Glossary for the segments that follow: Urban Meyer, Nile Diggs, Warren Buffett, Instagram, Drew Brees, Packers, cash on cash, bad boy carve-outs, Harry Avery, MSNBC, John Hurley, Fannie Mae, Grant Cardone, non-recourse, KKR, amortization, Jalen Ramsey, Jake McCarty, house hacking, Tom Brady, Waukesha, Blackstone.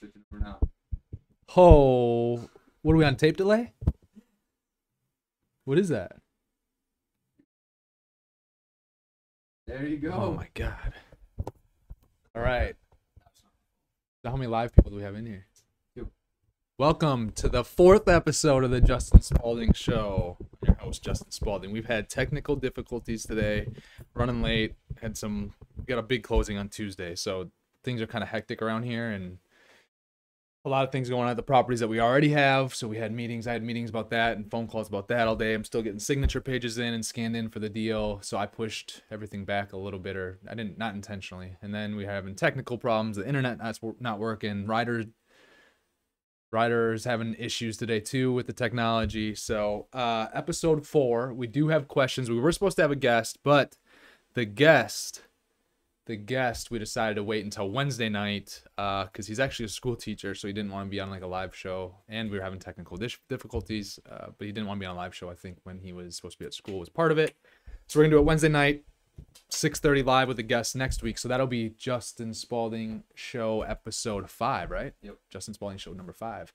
should do or not. Oh, what are we on, tape delay? What is that? There you go. Oh my god. All right. So how many live people do we have in here? Two. Welcome to the 4th episode of the Justin Spaulding Show. I'm your host, Justin Spaulding. We've had technical difficulties today, running late, had some, we got a big closing on Tuesday, so things are kind of hectic around here and a lot of things going on at the properties that we already have. So we had meetings, I had meetings about that and phone calls about that all day. I'm still getting signature pages in and scanned in for the deal, so I pushed everything back a little bit, or I didn't, not intentionally. And then we are having technical problems, the internet not working, riders having issues today too with the technology. So episode 4, we do have questions. We were supposed to have a guest, but the guest we decided to wait until Wednesday night because he's actually a school teacher, so he didn't want to be on like a live show, and we were having technical difficulties, but he didn't want to be on a live show. I think when he was supposed to be at school was part of it. So we're gonna do it Wednesday night, 6:30 live with a guest next week. So that'll be Justin Spaulding Show episode 5, right? Yep. Justin Spaulding Show number 5.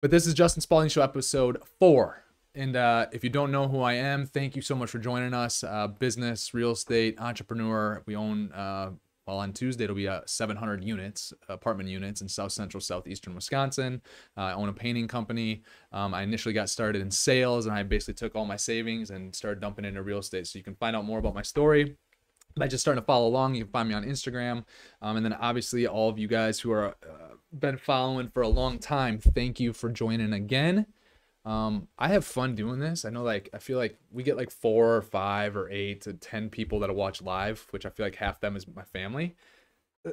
But this is Justin Spaulding Show episode 4. And if you don't know who I am, thank you so much for joining us. Business, real estate, entrepreneur. We own, well, on Tuesday, it'll be 700 units, apartment units in South Central, Southeastern Wisconsin. I own a painting company. I initially got started in sales, and I basically took all my savings and started dumping into real estate. So you can find out more about my story by just starting to follow along. You can find me on Instagram. And then obviously all of you guys who are been following for a long time, thank you for joining again. I have fun doing this. I know, like, I feel like we get like 4 or 5 or 8 to 10 people that'll watch live, which I feel like half them is my family.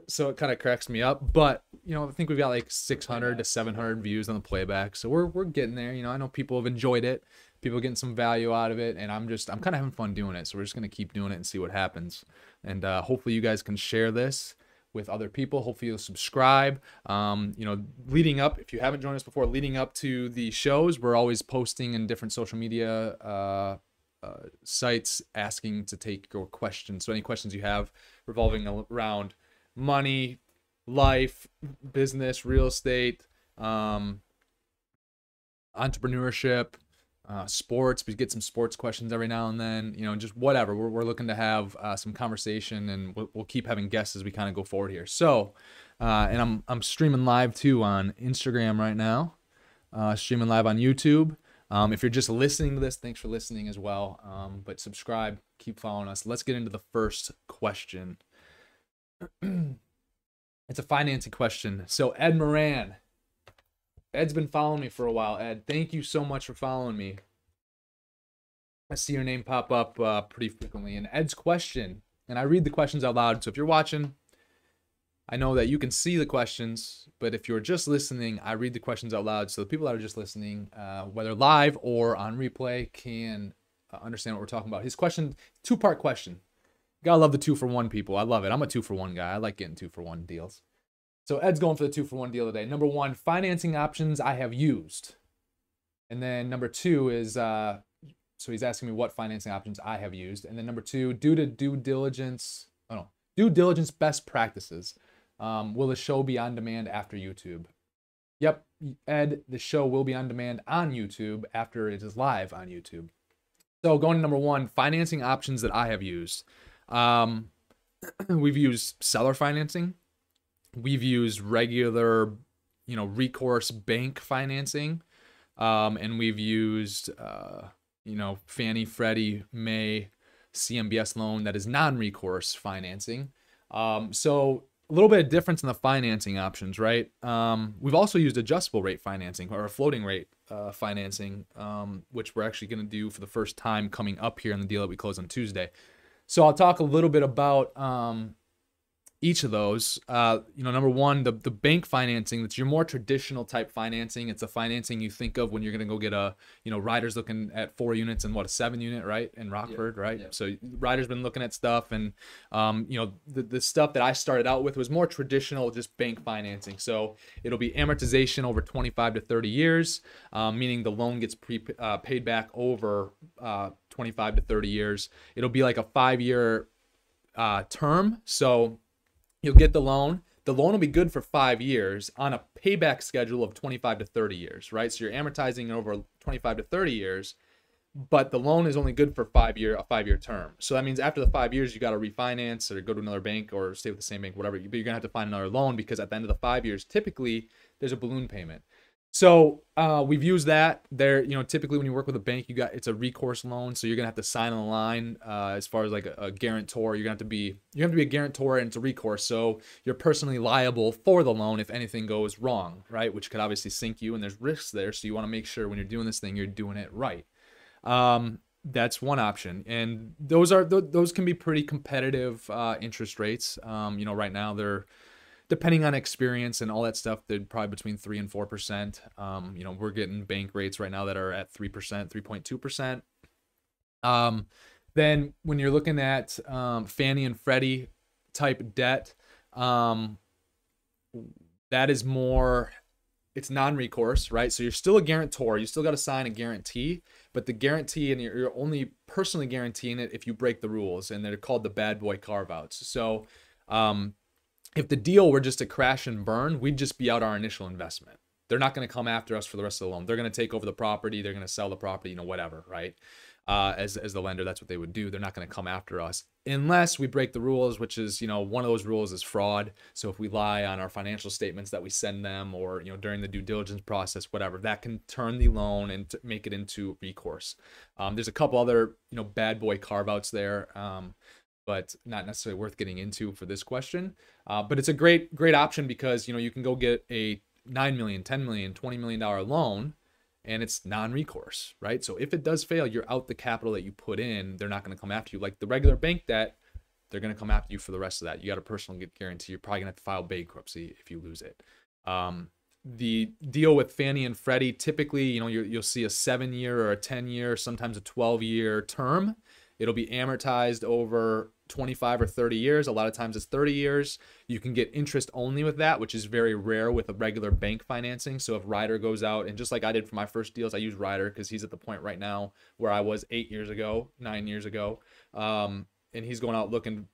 So it kind of cracks me up, but you know, I think we've got like 600 to 700 views on the playback. So we're getting there. You know, I know people have enjoyed it. People are getting some value out of it, and I'm kind of having fun doing it. So we're just going to keep doing it and see what happens. And, hopefully you guys can share this with other people. Hopefully you'll subscribe. You know, leading up, if you haven't joined us before, leading up to the shows, we're always posting in different social media sites asking to take your questions. So any questions you have revolving around money, life, business, real estate, entrepreneurship, sports. We get some sports questions every now and then, you know, just whatever. We're looking to have some conversation, and we'll keep having guests as we kind of go forward here. So, and I'm streaming live too on Instagram right now, streaming live on YouTube. If you're just listening to this, thanks for listening as well. But subscribe, keep following us. Let's get into the first question. It's a financing question. So Ed Moran, Ed's been following me for a while. Ed, thank you so much for following me. I see your name pop up pretty frequently. And Ed's question, and I read the questions out loud, so if you're watching, I know that you can see the questions, but if you're just listening, I read the questions out loud, so the people that are just listening, whether live or on replay, can understand what we're talking about. His question, two-part question. Gotta love the 2-for-1 people. I love it. I'm a 2-for-1 guy. I like getting 2-for-1 deals. So Ed's going for the 2-for-1 deal today. Number 1, financing options I have used. And then number 2 is, so he's asking me what financing options I have used. And then number 2, due diligence best practices. Will the show be on demand after YouTube? Yep, Ed, the show will be on demand on YouTube after it is live on YouTube. So going to number 1, financing options that I have used. We've used seller financing. We've used regular, you know, recourse bank financing, and we've used, you know, Fannie, Freddie, Mae, CMBS loan that is non-recourse financing. So a little bit of difference in the financing options, right? We've also used adjustable rate financing or floating rate financing, which we're actually going to do for the first time coming up here in the deal that we close on Tuesday. So I'll talk a little bit about each of those. You know, number 1, the bank financing, that's your more traditional type financing. It's the financing you think of when you're going to go get a, you know, Ryder's looking at 4 units and what, a 7 unit, right? In Rockford, yeah, right? Yeah. So Ryder's been looking at stuff, and, you know, the stuff that I started out with was more traditional, just bank financing. So it'll be amortization over 25 to 30 years, meaning the loan gets paid back over 25 to 30 years. It'll be like a 5-year term. So you'll get the loan. The loan will be good for 5 years on a payback schedule of 25 to 30 years, right? So you're amortizing over 25 to 30 years, but the loan is only good for a five-year term. So that means after the 5 years, you got to refinance or go to another bank or stay with the same bank, whatever. But you're going to have to find another loan because at the end of the 5 years, typically there's a balloon payment. So we've used that there. You know, typically when you work with a bank, it's a recourse loan, so you're gonna have to sign on the line as far as like a guarantor. You have to be a guarantor, and it's a recourse, so you're personally liable for the loan if anything goes wrong, right? Which could obviously sink you, and there's risks there. So you want to make sure when you're doing this thing, you're doing it right. That's one option, and those can be pretty competitive interest rates. You know, right now they're, depending on experience and all that stuff, they're probably between 3% and 4%. You know, we're getting bank rates right now that are at 3%, 3.2%. Then when you're looking at Fannie and Freddie type debt, that is more, it's non-recourse, right? So you're still a guarantor. You still got to sign a guarantee, but the guarantee, and you're only personally guaranteeing it if you break the rules, and they're called the bad boy carve-outs. So, if the deal were just to crash and burn, we'd just be out our initial investment. They're not going to come after us for the rest of the loan. They're going to take over the property. They're going to sell the property, you know, whatever, right? As the lender, that's what they would do. They're not going to come after us unless we break the rules, which is, you know, one of those rules is fraud. So if we lie on our financial statements that we send them, or, you know, during the due diligence process, whatever, that can turn the loan and make it into recourse. There's a couple other, you know, bad boy carve-outs there. But not necessarily worth getting into for this question. But it's a great option because, you know, you can go get a $9 million, $10 million, $20 million loan, and it's non-recourse, right? So if it does fail, you're out the capital that you put in. They're not going to come after you. Like the regular bank debt, they're going to come after you for the rest of that. You got a personal guarantee. You're probably going to have to file bankruptcy if you lose it. The deal with Fannie and Freddie, typically, you know, you'll see a 7-year or a 10-year, sometimes a 12-year term. It'll be amortized over 25 or 30 years. A lot of times it's 30 years. You can get interest only with that, which is very rare with a regular bank financing. So if Ryder goes out, and just like I did for my first deals, I use Ryder because he's at the point right now where I was 8 years ago, 9 years ago. And he's going out looking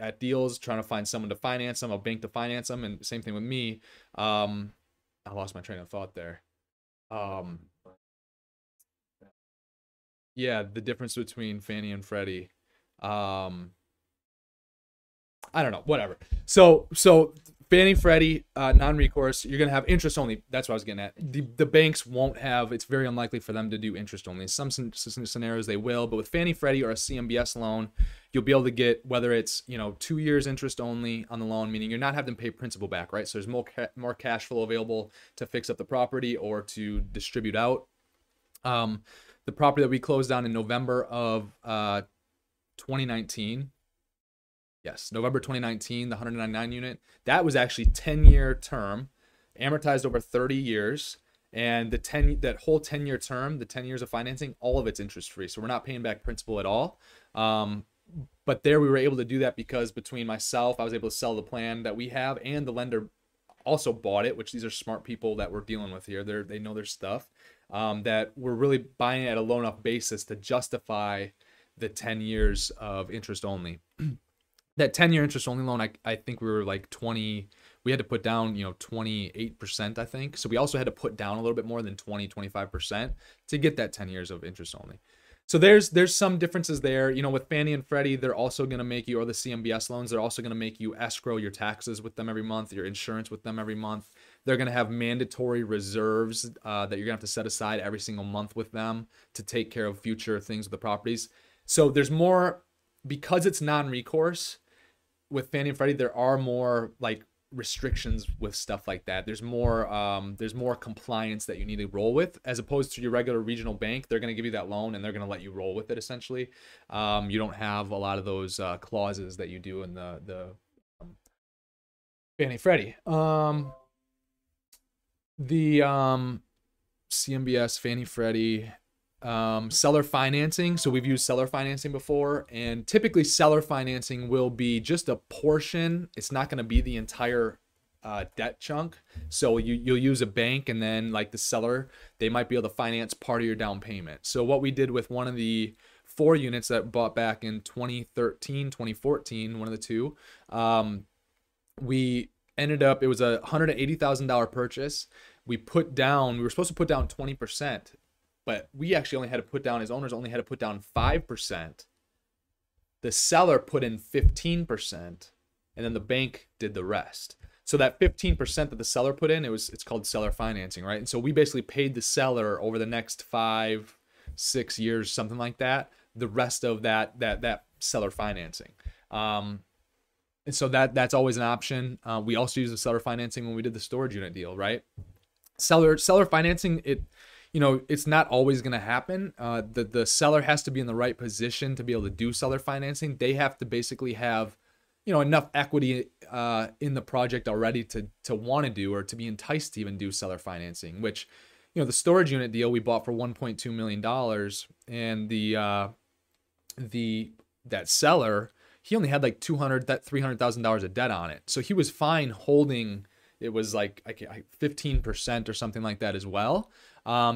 at deals, trying to find someone to finance them, a bank to finance them. And same thing with me. I lost my train of thought there. Yeah, the difference between Fannie and Freddie. I don't know, whatever. So Fannie, Freddie, non-recourse, you're going to have interest only. That's what I was getting at. The banks won't have, it's very unlikely for them to do interest only. Some scenarios they will, but with Fannie, Freddie, or a CMBS loan, you'll be able to get, whether it's, you know, 2 years interest only on the loan, meaning you're not having to pay principal back, right? So there's more cash flow available to fix up the property or to distribute out. The property that we closed on in November of 2019, yes, November 2019, the 199 unit, that was actually 10-year term, amortized over 30 years, and that whole 10-year term, the 10 years of financing, all of it's interest-free, so we're not paying back principal at all. But there we were able to do that because between myself, I was able to sell the plan that we have, and the lender also bought it, which these are smart people that we're dealing with here. They know their stuff, that we're really buying it at a low enough basis to justify the 10 years of interest only. That 10-year interest only loan, I think we were like we had to put down, you know, 28%, I think. So we also had to put down a little bit more than 20, 25% to get that 10 years of interest only. So there's some differences there. You know, with Fannie and Freddie, they're also going to make you, or the CMBS loans, they're also going to make you escrow your taxes with them every month, your insurance with them every month. They're going to have mandatory reserves that you're going to have to set aside every single month with them to take care of future things with the properties. So there's more, because it's non-recourse, with Fannie and Freddie, there are more like restrictions with stuff like that. There's more compliance that you need to roll with, as opposed to your regular regional bank. They're going to give you that loan and they're going to let you roll with it, essentially. You don't have a lot of those clauses that you do in the Fannie Freddie. The CMBS, Fannie Freddie, seller financing. So we've used seller financing before, and typically seller financing will be just a portion. It's not going to be the entire debt chunk. So you'll use a bank, and then like the seller, they might be able to finance part of your down payment. So what we did with one of the 4 units that bought back in 2013, 2014, one of the two, we ended up, it was a $180,000 purchase. We were supposed to put down 20%, but we actually only had to put down, his owners only had to put down 5%. The seller put in 15%, and then the bank did the rest. So that 15% that the seller put in, it's called seller financing, right? And so we basically paid the seller over the next 5, 6 years, something like that, the rest of that seller financing. And so that's always an option. We also use the seller financing when we did the storage unit deal, right? Seller financing, it's not always going to happen. The seller has to be in the right position to be able to do seller financing. They have to basically have, enough equity in the project already to want to do, or to be enticed to even do seller financing, which, the storage unit deal we bought for $1.2 million, and that seller, he only had like $300,000 of debt on it. So he was fine holding, it was like 15% or something like that as well,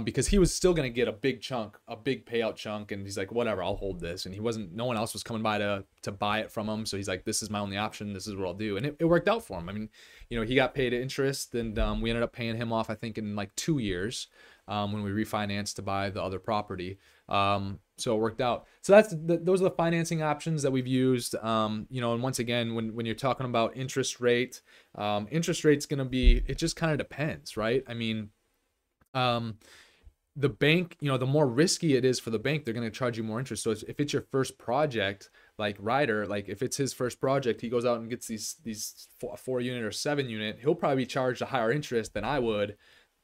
because he was still going to get a big payout chunk. And he's like, whatever, I'll hold this. And no one else was coming by to buy it from him. So he's like, this is my only option. This is what I'll do. And it worked out for him. I mean, he got paid interest, and we ended up paying him off, I think, in like 2 years, when we refinanced to buy the other property. So it worked out. So those are the financing options that we've used. And once again, when you're talking about interest rate's going to be, it just kind of depends, right? I mean, the bank, the more risky it is for the bank, they're going to charge you more interest. So if it's your first project, like Ryder, like if it's his first project, he goes out and gets these 4-unit or 7-unit, he'll probably be charged a higher interest than I would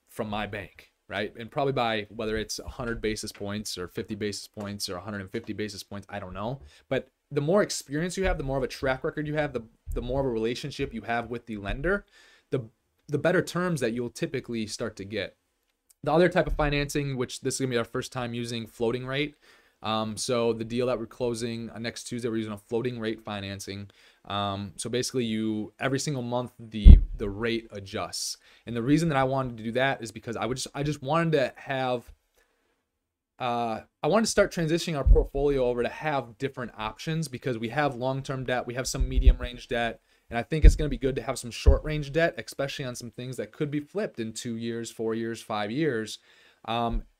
from my bank, right? And probably by, whether it's 100 basis points or 50 basis points or 150 basis points, I don't know. But the more experience you have, the more of a track record you have, the more of a relationship you have with the lender, the better terms that you'll typically start to get. The other type of financing, which this is gonna be our first time using, floating rate. So the deal that we're closing next Tuesday, we're using a floating rate financing. So basically every single month, the rate adjusts. And the reason that I wanted to do that is because I just wanted to have, I wanted to start transitioning our portfolio over to have different options, because we have long-term debt, we have some medium range debt, and I think it's going to be good to have some short range debt, especially on some things that could be flipped in 2 years, 4 years, 5 years.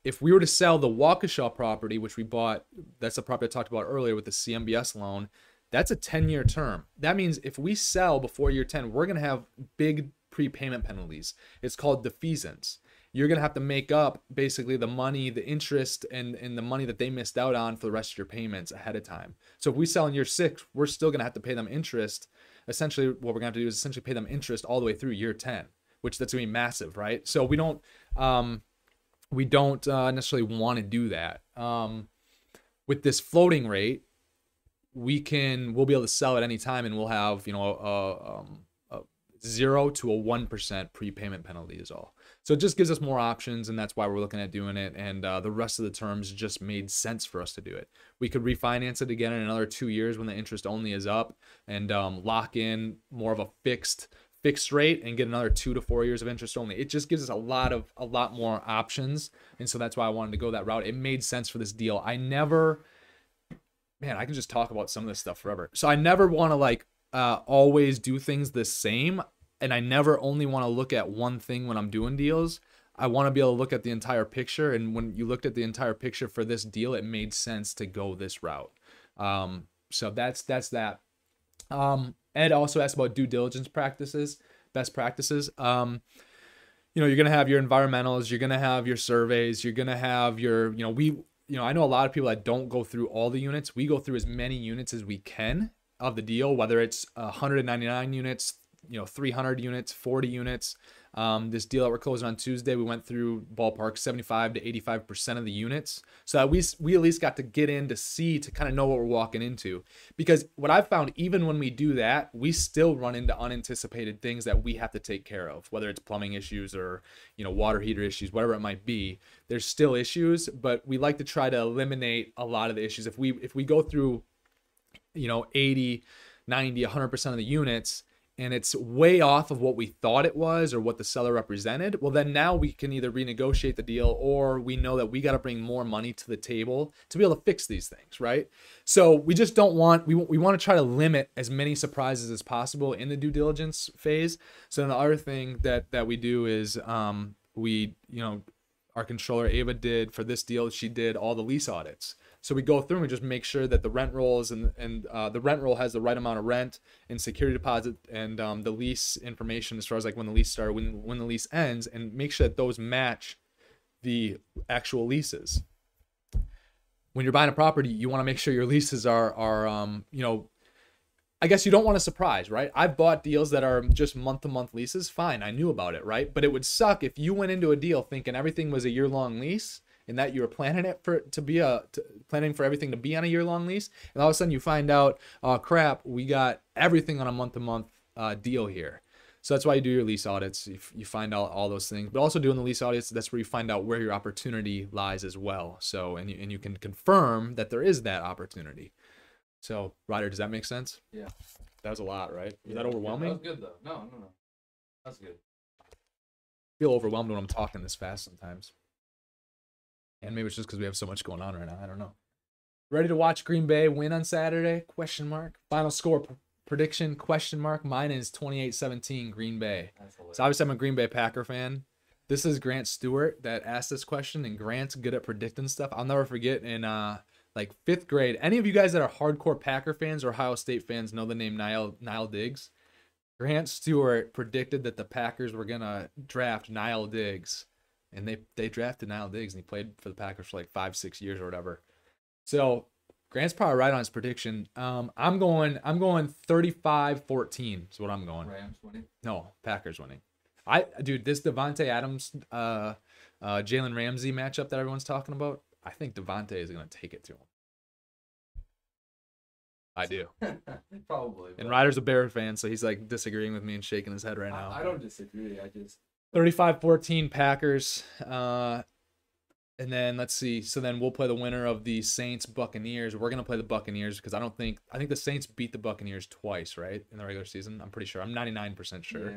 If we were to sell the Waukesha property, which we bought, that's the property I talked about earlier with the CMBS loan, that's a 10-year term. That means if we sell before year 10, we're going to have big prepayment penalties. It's called defeasance. You're going to have to make up basically the money, the interest, and the money that they missed out on for the rest of your payments ahead of time. So if we sell in year 6, we're still going to have to pay them interest. Essentially, what we're going to have to do is essentially pay them interest all the way through year 10, which that's going to be massive, right? So we don't... We don't necessarily want to do that. With this floating rate, we'll be able to sell at any time, and we'll have a 0 to a 1% prepayment penalty is all. So it just gives us more options, and that's why we're looking at doing it. And the rest of the terms just made sense for us to do it. We could refinance it again in another 2 years when the interest only is up, and lock in more of a fixed rate and get another 2 to 4 years of interest only. It just gives us a lot more options. And so that's why I wanted to go that route. It made sense for this deal. I can just talk about some of this stuff forever. So I never want to always do things the same. And I never only want to look at one thing when I'm doing deals. I want to be able to look at the entire picture. And when you looked at the entire picture for this deal, it made sense to go this route. So that's that. Ed also asked about due diligence practices, best practices. You're going to have your environmentals, you're going to have your surveys, you're going to have your, I know a lot of people that don't go through all the units. We go through as many units as we can of the deal, whether it's 199 units, 300 units, 40 units. This deal that we're closing on Tuesday, we went through ballpark 75 to 85% of the units, so that we at least got to get in to kind of know what we're walking into. Because what I've found, even when we do that, we still run into unanticipated things that we have to take care of, whether it's plumbing issues or, water heater issues, whatever it might be. There's still issues, but we like to try to eliminate a lot of the issues. If we go through, 80, 90, 100% of the units, and it's way off of what we thought it was or what the seller represented, well, then now we can either renegotiate the deal or we know that we got to bring more money to the table to be able to fix these things, right? So we just don't want, we want to try to limit as many surprises as possible in the due diligence phase. So then the other thing that we do is our controller Ava did for this deal, she did all the lease audits. So we go through and we just make sure that the rent rolls and the rent roll has the right amount of rent and security deposit and the lease information as far as like when the lease started, when the lease ends, and make sure that those match the actual leases. When you're buying a property, you want to make sure your leases are I guess you don't want to surprise, right? I've bought deals that are just month-to-month leases. Fine, I knew about it, right? But it would suck if you went into a deal thinking everything was a year-long lease and that you were planning for everything to be on a year-long lease, and all of a sudden you find out, oh crap, we got everything on a month-to-month deal here. So that's why you do your lease audits. You find out all those things, but also doing the lease audits, that's where you find out where your opportunity lies as well. So and you can confirm that there is that opportunity. So, Ryder, does that make sense? Yeah. That was a lot, right? Was that overwhelming? That was good, though. No. That's good. I feel overwhelmed when I'm talking this fast sometimes. And maybe it's just because we have so much going on right now. I don't know. Ready to watch Green Bay win on Saturday? Question mark. Final score prediction? Question mark. Mine is 28-17 Green Bay. So, obviously, I'm a Green Bay Packer fan. This is Grant Stewart that asked this question, and Grant's good at predicting stuff. I'll never forget in... like 5th grade, any of you guys that are hardcore Packer fans or Ohio State fans know the name Nile Diggs. Grant Stewart predicted that the Packers were going to draft Nile Diggs. And they drafted Nile Diggs, and he played for the Packers for like 5-6 years or whatever. So Grant's probably right on his prediction. I'm going 35-14 is what I'm going. Rams winning? No, Packers winning. Dude, this Devontae Adams, Jalen Ramsey matchup that everyone's talking about, I think Devontae is going to take it to him. I do. Probably. And Ryder's a Bear fan, so he's like disagreeing with me and shaking his head right now. I don't disagree. I just... 35-14 Packers. And then let's see. So then we'll play the winner of the Saints-Buccaneers. We're going to play the Buccaneers because I think the Saints beat the Buccaneers twice, right? In the regular season. I'm pretty sure. I'm 99% sure. Yeah.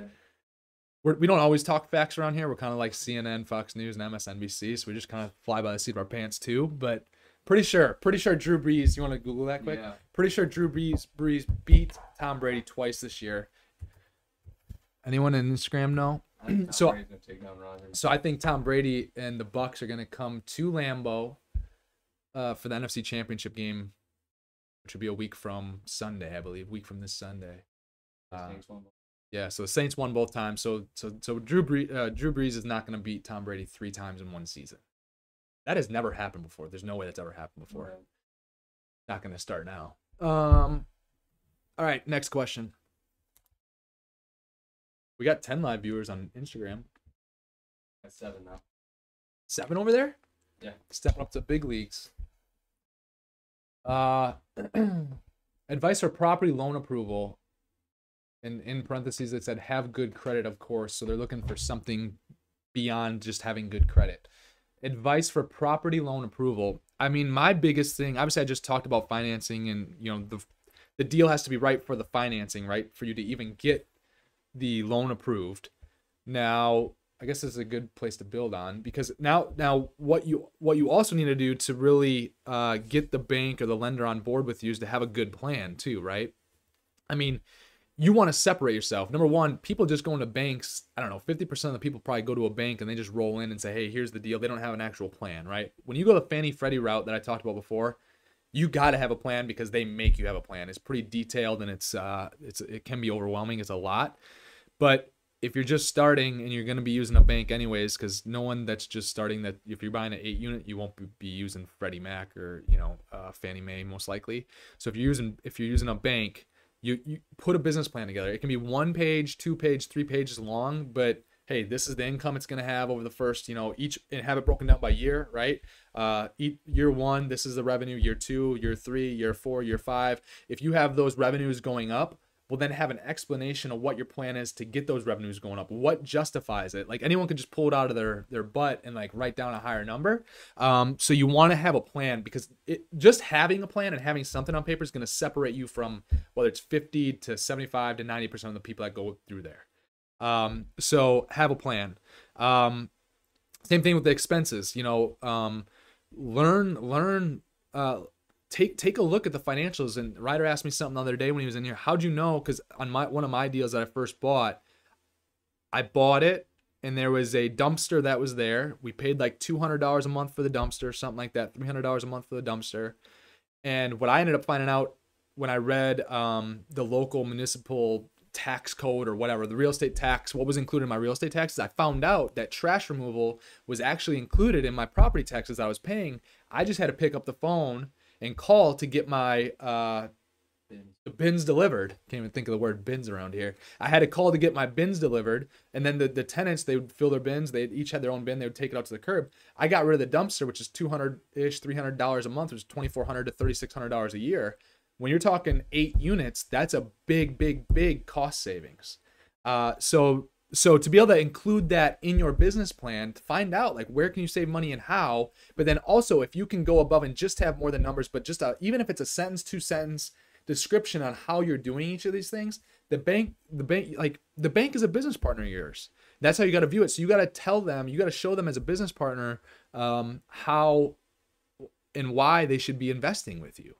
We don't always talk facts around here. We're kind of like CNN, Fox News, and MSNBC, so we just kind of fly by the seat of our pants too. But pretty sure Drew Brees, you want to Google that quick? Yeah. Pretty sure Drew Brees beat Tom Brady twice this year. Anyone on Instagram know? So I think Tom Brady and the Bucs are going to come to Lambeau for the NFC Championship game, which would be a week from Sunday, I believe. Week from this Sunday. Yeah, so the Saints won both times. So Drew Brees is not going to beat Tom Brady 3 times in one season. That has never happened before. There's no way that's ever happened before. Okay. Not going to start now. All right, next question. We got 10 live viewers on Instagram. That's 7 now. 7 over there? Yeah. Stepping up to big leagues. Advice for property loan approval. And in parentheses, it said, have good credit, of course. So they're looking for something beyond just having good credit. Advice for property loan approval. I mean, my biggest thing, obviously I just talked about financing and, you know, the deal has to be right for the financing, right? For you to even get the loan approved. Now, I guess this is a good place to build on because now what you also need to do to really get the bank or the lender on board with you is to have a good plan too, right? I mean, you want to separate yourself. Number one, people just go into banks. I don't know, 50% of the people probably go to a bank and they just roll in and say, hey, here's the deal. They don't have an actual plan, right? When you go the Fannie Freddie route that I talked about before, you got to have a plan because they make you have a plan. It's pretty detailed and it can be overwhelming. It's a lot. But if you're just starting and you're going to be using a bank anyways, because no one that's just starting that, if you're buying an 8-unit, you won't be using Freddie Mac or, you know, Fannie Mae most likely. So if you're using a bank, you put a business plan together. It can be 1 page, 2 page, 3 pages long, but hey, this is the income it's going to have over the first, you know, each, and have it broken down by year, right? Year 1, this is the revenue, year 2, year 3, year 4, year 5. If you have those revenues going up, will then have an explanation of what your plan is to get those revenues going up. What justifies it? Like, anyone can just pull it out of their butt and like write down a higher number. So you want to have a plan, because just having a plan and having something on paper is going to separate you from whether it's 50 to 75 to 90% of the people that go through there. So have a plan. Same thing with the expenses, you know, take a look at the financials. And Ryder asked me something the other day when he was in here. How'd you know? Because on one of my deals that I first bought, I bought it and there was a dumpster that was there. We paid like $200 a month for the dumpster, something like that, $300 a month for the dumpster. And what I ended up finding out when I read the local municipal tax code or whatever, the real estate tax, what was included in my real estate taxes, I found out that trash removal was actually included in my property taxes I was paying. I just had to pick up the phone and call to get my bins delivered. Can't even think of the word bins around here. I had to call to get my bins delivered, and then the tenants, they would fill their bins. They each had their own bin. They would take it out to the curb. I got rid of the dumpster, which is $200-ish, $300 a month, which is $2,400 to $3,600 a year. When you're talking 8 units, that's a big, big, big cost savings. So to be able to include that in your business plan, to find out like where can you save money and how, but then also if you can go above and just have more than numbers, but just even if it's a sentence, 2-sentence description on how you're doing each of these things, the bank is a business partner of yours. That's how you got to view it. So you got to tell them, you got to show them as a business partner how and why they should be investing with you,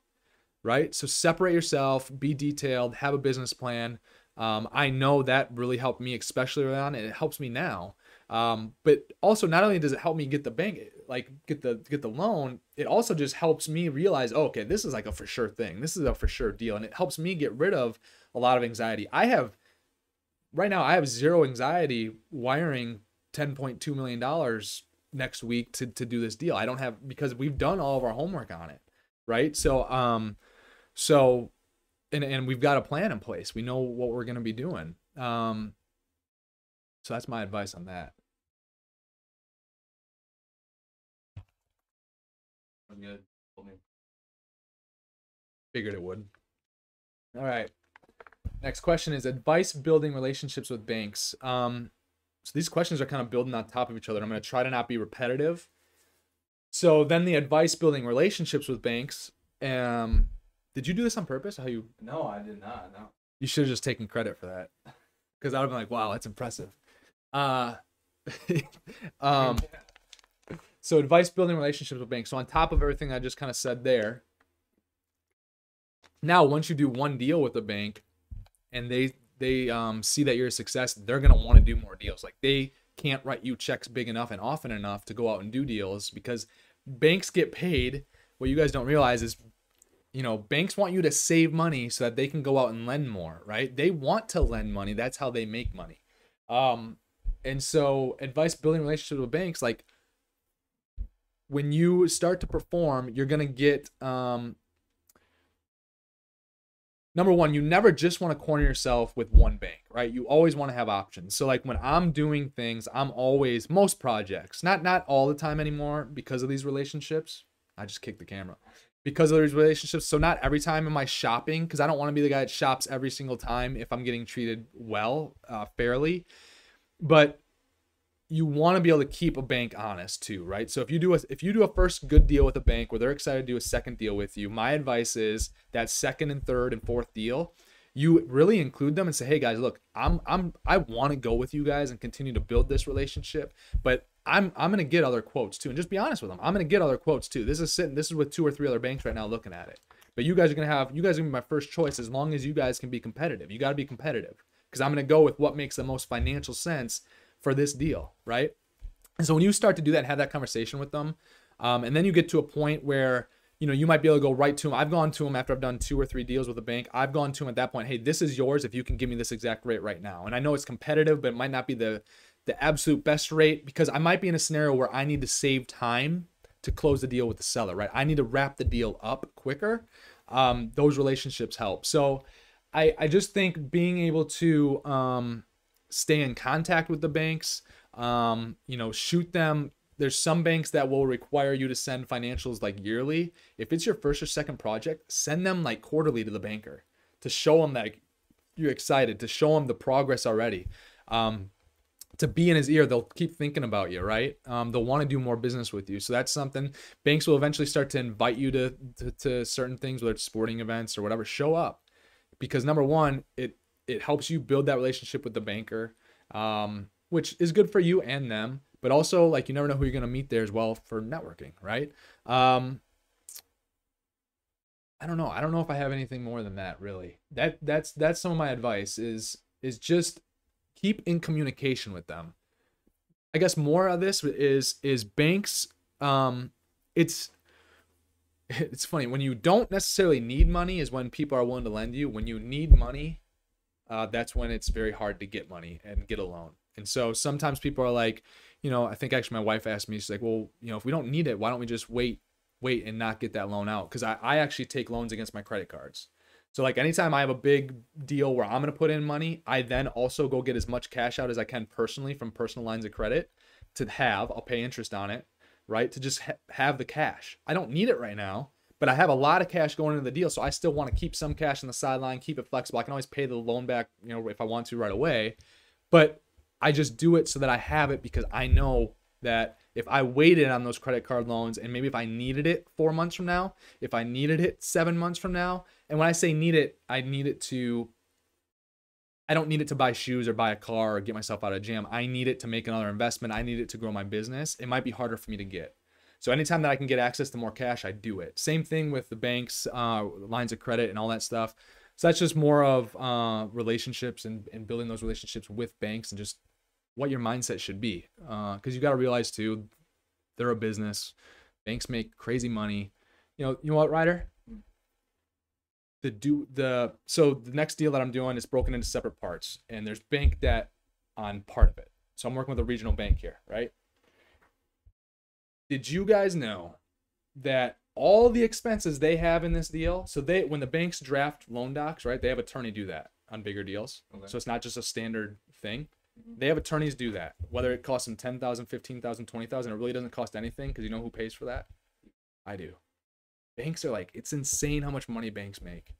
right? So separate yourself, be detailed, have a business plan. I know that really helped me, especially early on, and it helps me now. But also, not only does it help me get the bank, like get the loan, it also just helps me realize, oh, okay, this is like a for sure thing. This is a for sure deal, and it helps me get rid of a lot of anxiety. Right now I have zero anxiety wiring $10.2 million next week to do this deal. I don't have, because we've done all of our homework on it, right? And we've got a plan in place. We know what we're going to be doing. So that's my advice on that. I'm good. Figured it would. All right. Next question is advice building relationships with banks. So these questions are kind of building on top of each other. I'm going to try to not be repetitive. So then the advice building relationships with banks. Did you do this on purpose? How you? No, I did not. No. You should have just taken credit for that, because I would have been like, "Wow, that's impressive." So advice building relationships with banks. So on top of everything I just kind of said there, now once you do one deal with a bank, and they see that you're a success, they're gonna want to do more deals. Like, they can't write you checks big enough and often enough to go out and do deals, because banks get paid. What you guys don't realize is, you know, banks want you to save money so that they can go out and lend more, right? They want to lend money. That's how they make money. And so advice building relationships with banks, like when you start to perform, you're going to get, number one, you never just want to corner yourself with one bank, right? You always want to have options. So like when I'm doing things, I'm always, most projects, not all the time anymore because of these relationships. I just kicked the camera. Because of these relationships, so not every time am I shopping, because I don't want to be the guy that shops every single time if I'm getting treated well, fairly. But you want to be able to keep a bank honest too, right? So if you do a first good deal with a bank where they're excited to do a second deal with you, my advice is that second and third and fourth deal, you really include them and say, hey guys, look, I want to go with you guys and continue to build this relationship, but I'm going to get other quotes too. And just be honest with them. I'm going to get other quotes too. This is with 2 or 3 other banks right now looking at it. But you guys are going to be my first choice as long as you guys can be competitive. You got to be competitive, because I'm going to go with what makes the most financial sense for this deal, right? And so when you start to do that and have that conversation with them, and then you get to a point where, you know, you might be able to go right to them. I've gone to them after I've done 2 or 3 deals with a bank. I've gone to them at that point, hey, this is yours if you can give me this exact rate right now. And I know it's competitive, but it might not be the absolute best rate, because I might be in a scenario where I need to save time to close the deal with the seller, right? I need to wrap the deal up quicker. Those relationships help. So I just think being able to stay in contact with the banks, you know, shoot them. There's some banks that will require you to send financials like yearly. If it's your first or second project, send them like quarterly to the banker to show them that you're excited to show them the progress already. To be in his ear, they'll keep thinking about you, right? They'll want to do more business with you. So that's something. Banks will eventually start to invite you to certain things, whether it's sporting events or whatever. Show up, because number one, it helps you build that relationship with the banker, which is good for you and them. But also, like, you never know who you're going to meet there as well for networking, right? I don't know. I don't know if I have anything more than that, really. That's some of my advice is just keep in communication with them. I guess more of this is banks. It's funny, when you don't necessarily need money is when people are willing to lend you. When you need money, that's when it's very hard to get money and get a loan. And so sometimes people are like, you know, I think actually my wife asked me, she's like, well, you know, if we don't need it, why don't we just wait and not get that loan out? Because I actually take loans against my credit cards. So like anytime I have a big deal where I'm going to put in money, I then also go get as much cash out as I can personally from personal lines of credit to have. I'll pay interest on it, right? To just have the cash. I don't need it right now, but I have a lot of cash going into the deal. So I still want to keep some cash on the sideline, keep it flexible. I can always pay the loan back, you know, if I want to right away. But I just do it so that I have it, because I know that if I waited on those credit card loans, and maybe if I needed it 4 months from now, if I needed it 7 months from now, and when I say need it, I need it to, I don't need it to buy shoes or buy a car or get myself out of a jam. I need it to make another investment. I need it to grow my business. It might be harder for me to get. So anytime that I can get access to more cash, I do it. Same thing with the banks, lines of credit and all that stuff. So that's just more of relationships and building those relationships with banks and just what your mindset should be. Because you got to realize too, they're a business. Banks make crazy money. You know what, Ryder? So the next deal that I'm doing is broken into separate parts, and there's bank debt on part of it. So I'm working with a regional bank here, right? Did you guys know that all the expenses they have in this deal, so they, when the banks draft loan docs, right, they have attorney do that on bigger deals. Okay. So it's not just a standard thing. They have attorneys do that. Whether it costs them $10,000, $15,000, $20,000, it really doesn't cost anything, because you know who pays for that? I do. Banks are like, it's insane how much money banks make.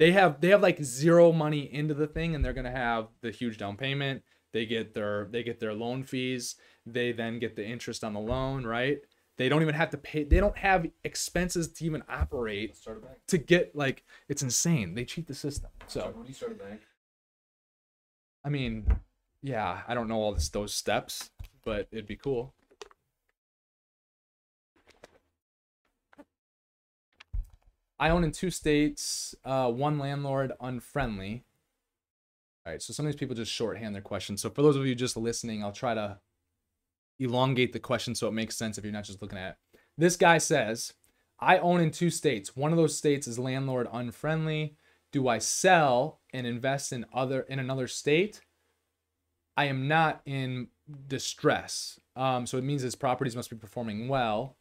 They have like zero money into the thing, and they're going to have the huge down payment. They get their loan fees. They then get the interest on the loan, right? They don't even have to pay. They don't have expenses to even operate to get, like, it's insane. They cheat the system. So when you start a bank, I mean, yeah, I don't know all those steps, but it'd be cool. I own in 2 states, one landlord unfriendly. All right, so some of these people just shorthand their questions. So for those of you just listening, I'll try to elongate the question so it makes sense if you're not just looking at it. This guy says, I own in 2 states. One of those states is landlord unfriendly. Do I sell and invest in another state? I am not in distress. So it means his properties must be performing well.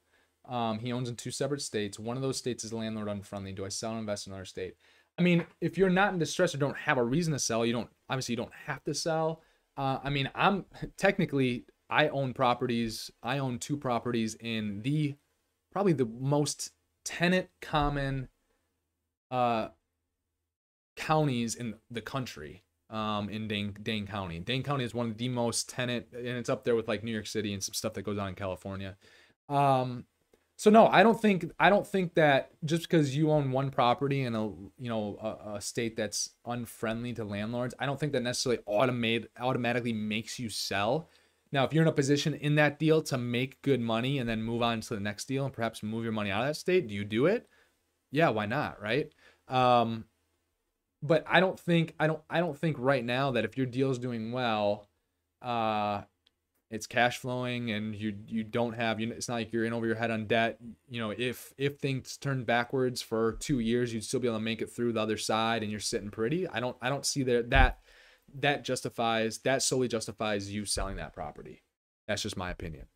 He owns in 2 separate states. One of those states is landlord unfriendly. Do I sell and invest in another state? I mean, if you're not in distress or don't have a reason to sell, you don't have to sell. I mean, I'm technically, I own properties. I own 2 properties in probably the most tenant common counties in the country, in Dane County. Dane County is one of the most tenant, and it's up there with like New York City and some stuff that goes on in California. So no, I don't think that just because you own 1 property in a state that's unfriendly to landlords, I don't think that necessarily automatically makes you sell. Now, if you're in a position in that deal to make good money and then move on to the next deal and perhaps move your money out of that state, do you do it? Yeah, why not, right? But I don't think right now that if your deal's doing well, it's cash flowing and you know, it's not like you're in over your head on debt. You know, if things turn backwards for 2 years, you'd still be able to make it through the other side and you're sitting pretty. I don't see that solely justifies you selling that property. That's just my opinion.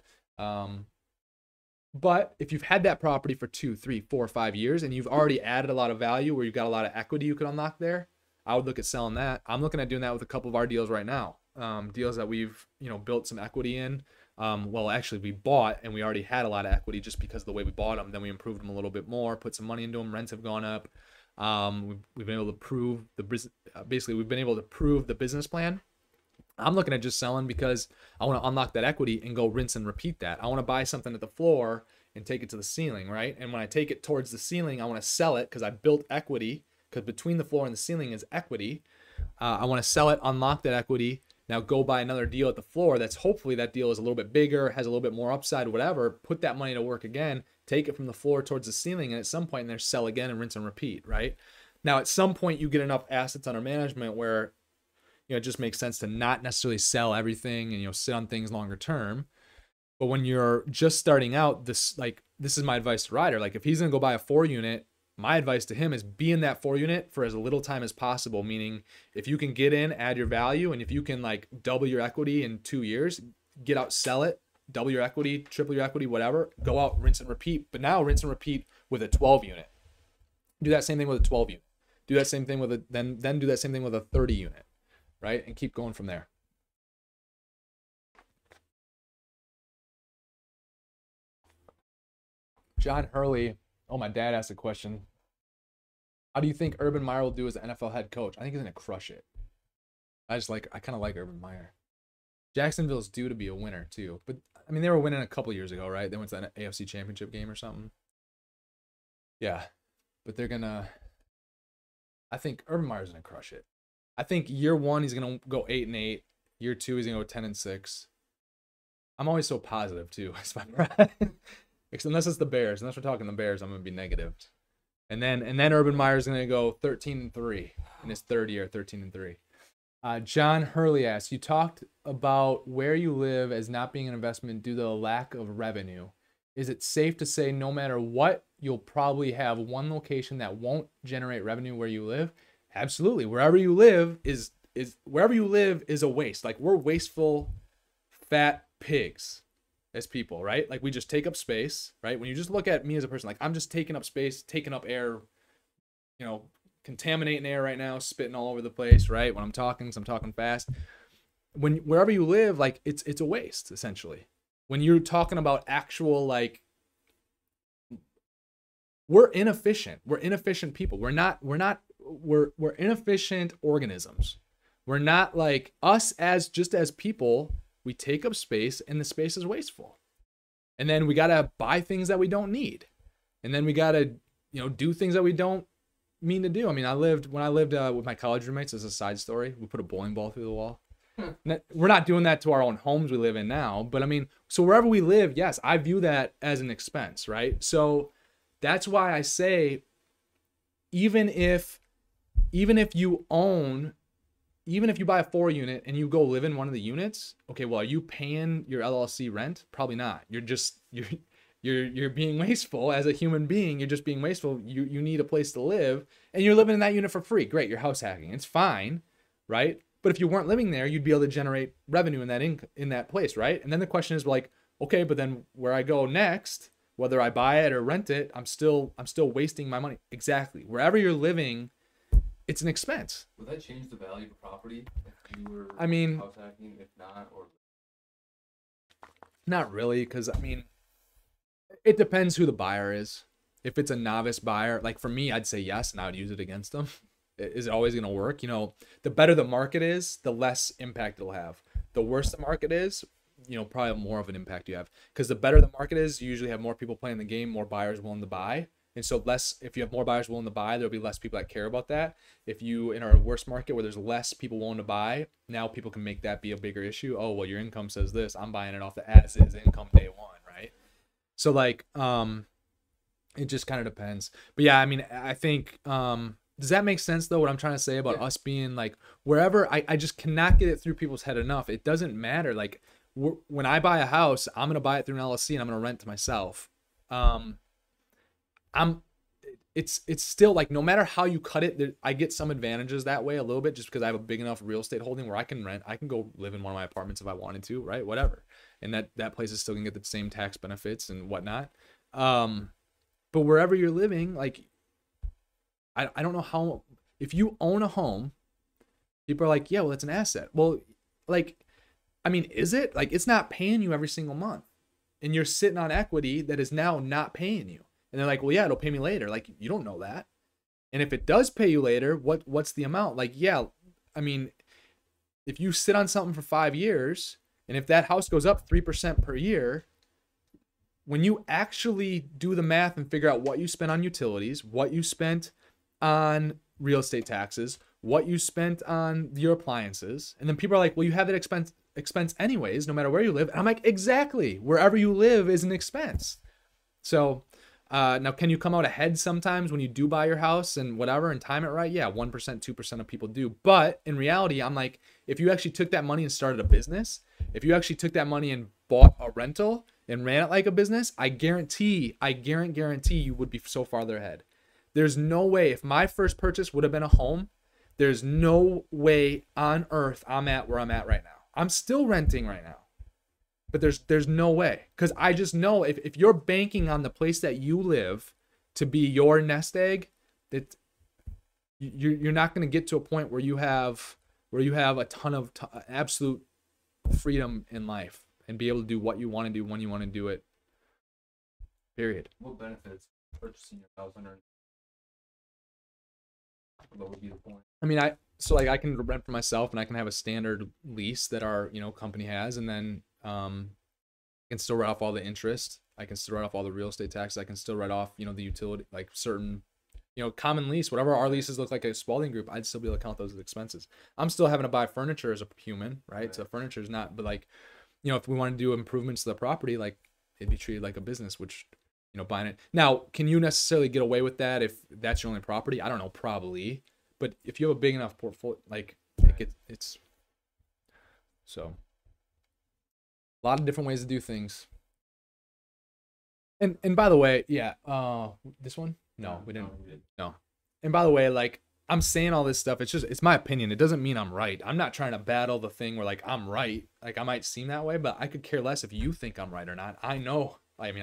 But if you've had that property for 2, 3, 4, 5 years, and you've already added a lot of value where you've got a lot of equity you could unlock there, I would look at selling that. I'm looking at doing that with a couple of our deals right now. Deals that we've, you know, built some equity in. Well, actually we bought and we already had a lot of equity just because of the way we bought them. Then we improved them a little bit more, put some money into them. Rents have gone up. We've been able to prove the business. Basically, we've been able to prove the business plan. I'm looking at just selling because I want to unlock that equity and go rinse and repeat that. I want to buy something at the floor and take it to the ceiling, right? And when I take it towards the ceiling, I want to sell it because I built equity, because between the floor and the ceiling is equity. I want to sell it, unlock that equity. Now go buy another deal at the floor. That's hopefully that deal is a little bit bigger, has a little bit more upside, whatever. Put that money to work again, take it from the floor towards the ceiling, and at some point in there, sell again and rinse and repeat, right? Now, at some point you get enough assets under management where, you know, it just makes sense to not necessarily sell everything and, you know, sit on things longer term. But when you're just starting out, this is my advice to Ryder. Like, if he's gonna go buy a 4 unit, my advice to him is be in that 4 unit for as little time as possible. Meaning, if you can get in, add your value, and if you can like double your equity in 2 years, get out, sell it, double your equity, triple your equity, whatever, go out, rinse and repeat. But now rinse and repeat with a 12 unit. Do that same thing with a 12 unit. Do that same thing with a, then do that same thing with a 30 unit, right? And keep going from there. John Hurley, oh, my dad asked a question. How do you think Urban Meyer will do as an NFL head coach? I think he's going to crush it. I kind of like Urban Meyer. Jacksonville's due to be a winner too. But I mean, they were winning a couple years ago, right? They went to an AFC Championship game or something. Yeah. But they're going to, I think Urban Meyer's going to crush it. I think year one, he's going to go 8-8. Year two, he's going to go 10-6. I'm always so positive too. That's my pride. Unless it's the Bears. Unless we're talking the Bears, I'm going to be negative. And then Urban Meyer's going to go 13-3 in his third year, 13-3. John Hurley asks, you talked about where you live as not being an investment due to a lack of revenue. Is it safe to say no matter what, you'll probably have one location that won't generate revenue where you live? Absolutely. Wherever you live is a waste. Like, we're wasteful, fat pigs as people, right? Like, we just take up space, right? When you just look at me as a person, like, I'm just taking up space, taking up air, you know, contaminating air right now, spitting all over the place, right? When I'm talking, because I'm talking fast. Wherever you live, like, it's a waste, essentially. When you're talking about actual, like, we're inefficient. We're inefficient people. We're inefficient organisms. We're not like us as people. We take up space and the space is wasteful. And then we got to buy things that we don't need. And then we got to, you know, do things that we don't mean to do. I mean, when I lived with my college roommates, as a side story, we put a bowling ball through the wall. We're not doing that to our own homes we live in now. But I mean, so wherever we live, yes, I view that as an expense, right? So that's why I say, even if you own, even if you buy a 4 unit and you go live in one of the units, okay, well, are you paying your LLC rent? Probably not. You're being wasteful as a human being. You're just being wasteful. You need a place to live, and you're living in that unit for free. Great, you're house hacking. It's fine, right? But if you weren't living there, you'd be able to generate revenue in that place, right? And then the question is like, okay, but then where I go next, whether I buy it or rent it, I'm still wasting my money. Exactly. Wherever you're living, it's an expense. Would that change the value of property if you were house hacking? If not, or not really, because I mean, it depends who the buyer is. If it's a novice buyer, like for me, I'd say yes, and I would use it against them. Is it always going to work? You know, the better the market is, the less impact it'll have. The worse the market is, you know, probably more of an impact you have, because the better the market is, you usually have more people playing the game, more buyers willing to buy. And so if you have more buyers willing to buy, there'll be less people that care about that. If you, in our worst market where there's less people willing to buy, now people can make that be a bigger issue. Oh, well, your income says this. I'm buying it off the as is income day one, right? So like, it just kind of depends. But yeah, I mean, I think, does that make sense though? What I'm trying to say about us being like, wherever, I just cannot get it through people's head enough. It doesn't matter. Like, when I buy a house, I'm going to buy it through an LLC and I'm going to rent to myself. It's still like, no matter how you cut it, I get some advantages that way a little bit, just because I have a big enough real estate holding where I can rent. I can go live in one of my apartments if I wanted to, right? Whatever. And that place is still gonna get the same tax benefits and whatnot. But wherever you're living, like, I don't know how, if you own a home, people are like, yeah, well, it's an asset. Well, like, I mean, is it? Like, it's not paying you every single month, and you're sitting on equity that is now not paying you. And they're like, well, yeah, it'll pay me later. Like, you don't know that. And if it does pay you later, what's the amount? Like, yeah, I mean, if you sit on something for 5 years, and if that house goes up 3% per year, when you actually do the math and figure out what you spent on utilities, what you spent on real estate taxes, what you spent on your appliances, and then people are like, well, you have that expense anyways, no matter where you live. And I'm like, exactly. Wherever you live is an expense. So now, can you come out ahead sometimes when you do buy your house and whatever and time it right? Yeah, 1%, 2% of people do. But in reality, I'm like, if you actually took that money and started a business, if you actually took that money and bought a rental and ran it like a business, I guarantee you would be so farther ahead. There's no way, if my first purchase would have been a home, there's no way on earth I'm at where I'm at right now. I'm still renting right now. But there's no way, because I just know if you're banking on the place that you live to be your nest egg, that you're not going to get to a point where you have a ton of absolute freedom in life and be able to do what you want to do when you want to do it. Period. What benefits purchasing your house under? What would be the point? I mean, I can rent for myself, and I can have a standard lease that our company has, and then. I can still write off all the interest. I can still write off all the real estate taxes. I can still write off, the utility, like certain, common lease, whatever our leases look like at Spaulding Group, I'd still be able to count those as expenses. I'm still having to buy furniture as a human, right? So furniture is not, but like, if we want to do improvements to the property, like it'd be treated like a business, which, buying it. Now, can you necessarily get away with that if that's your only property? I don't know, probably. But if you have a big enough portfolio, like it's so. A lot of different ways to do things. And by the way, yeah, this one? No, we didn't. No. And by the way, like, I'm saying all this stuff. It's just, it's my opinion. It doesn't mean I'm right. I'm not trying to battle the thing where, like, I'm right. Like, I might seem that way, but I could care less if you think I'm right or not. I know I'm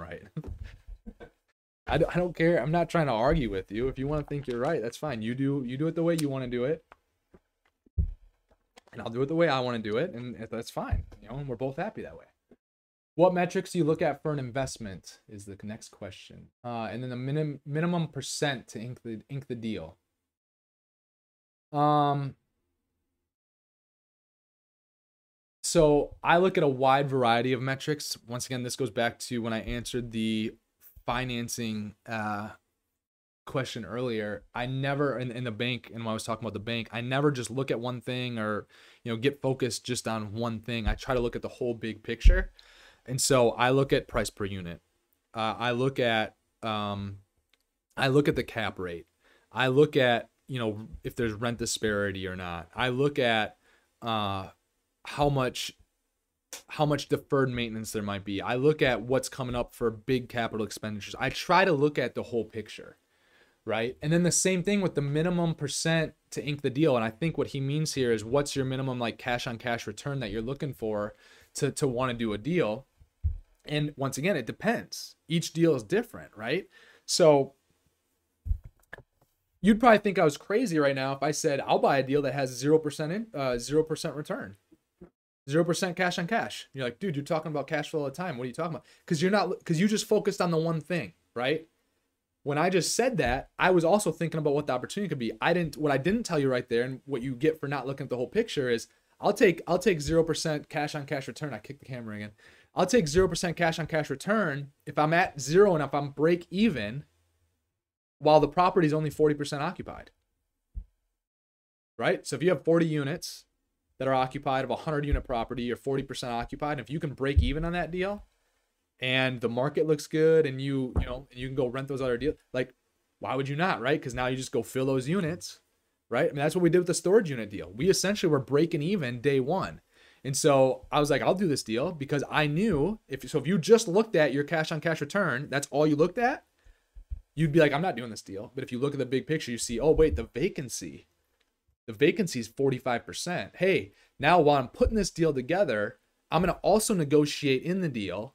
right. I don't care. I'm not trying to argue with you. If you want to think you're right, that's fine. You do it the way you want to do it. And I'll do it the way I want to do it, and that's fine. And we're both happy that way. What metrics do you look at for an investment is the next question. And then the minimum percent to ink the deal. So I look at a wide variety of metrics. Once again, this goes back to when I answered the financing question earlier. I never in the bank, and when I was talking about the bank, I never just look at one thing or get focused just on one thing. I try to look at the whole big picture, and so I look at price per unit. I look at the cap rate. I look at if there's rent disparity or not. I look at how much deferred maintenance there might be. I look at what's coming up for big capital expenditures. I try to look at the whole picture. Right. And then the same thing with the minimum percent to ink the deal. And I think what he means here is what's your minimum, like, cash on cash return that you're looking for to want to do a deal. And once again, it depends. Each deal is different. Right. So you'd probably think I was crazy right now if I said I'll buy a deal that has 0% return, 0% cash on cash. You're like, dude, you're talking about cash flow all the time. What are you talking about? Because you just focused on the one thing. Right. When I just said that, I was also thinking about what the opportunity could be. What I didn't tell you right there, and what you get for not looking at the whole picture is, I'll take 0% cash on cash return. I kicked the camera again. I'll take 0% cash on cash return if I'm at zero and if I'm break even, while the property is only 40% occupied. Right. So if you have 40 units that are occupied of a 100-unit property, you're 40% occupied. And if you can break even on that deal, and the market looks good, and you can go rent those other deals, like, why would you not, right? Because now you just go fill those units, right? I mean, that's what we did with the storage unit deal. We essentially were breaking even day one. And so I was like, I'll do this deal because I knew if you just looked at your cash on cash return, that's all you looked at, you'd be like, I'm not doing this deal. But if you look at the big picture, you see, oh wait, the vacancy is 45%. Hey, now while I'm putting this deal together, I'm going to also negotiate in the deal.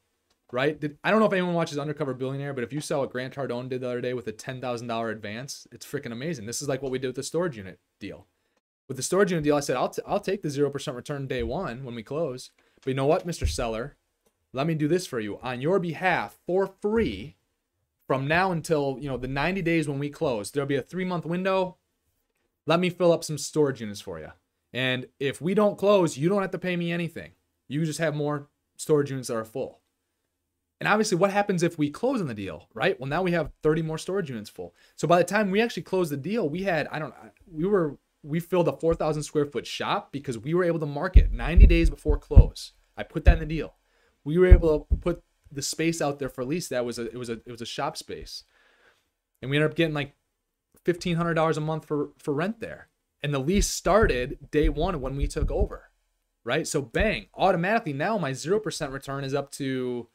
Right? I don't know if anyone watches Undercover Billionaire, but if you saw what Grant Cardone did the other day with a $10,000 advance, it's freaking amazing. This is like what we did with the storage unit deal. With the storage unit deal, I said, I'll take the 0% return day one when we close. But you know what, Mr. Seller? Let me do this for you on your behalf for free from now until, you know, the 90 days when we close, there'll be a 3-month window. Let me fill up some storage units for you. And if we don't close, you don't have to pay me anything. You just have more storage units that are full. And obviously, what happens if we close on the deal, right? Well, now we have 30 more storage units full. So by the time we actually closed the deal, we had, we filled a 4,000 square foot shop because we were able to market 90 days before close. I put that in the deal. We were able to put the space out there for lease. That was it was a shop space, and we ended up getting like $1,500 a month for rent there. And the lease started day one when we took over, right? So bang, automatically now my 0% return is up to.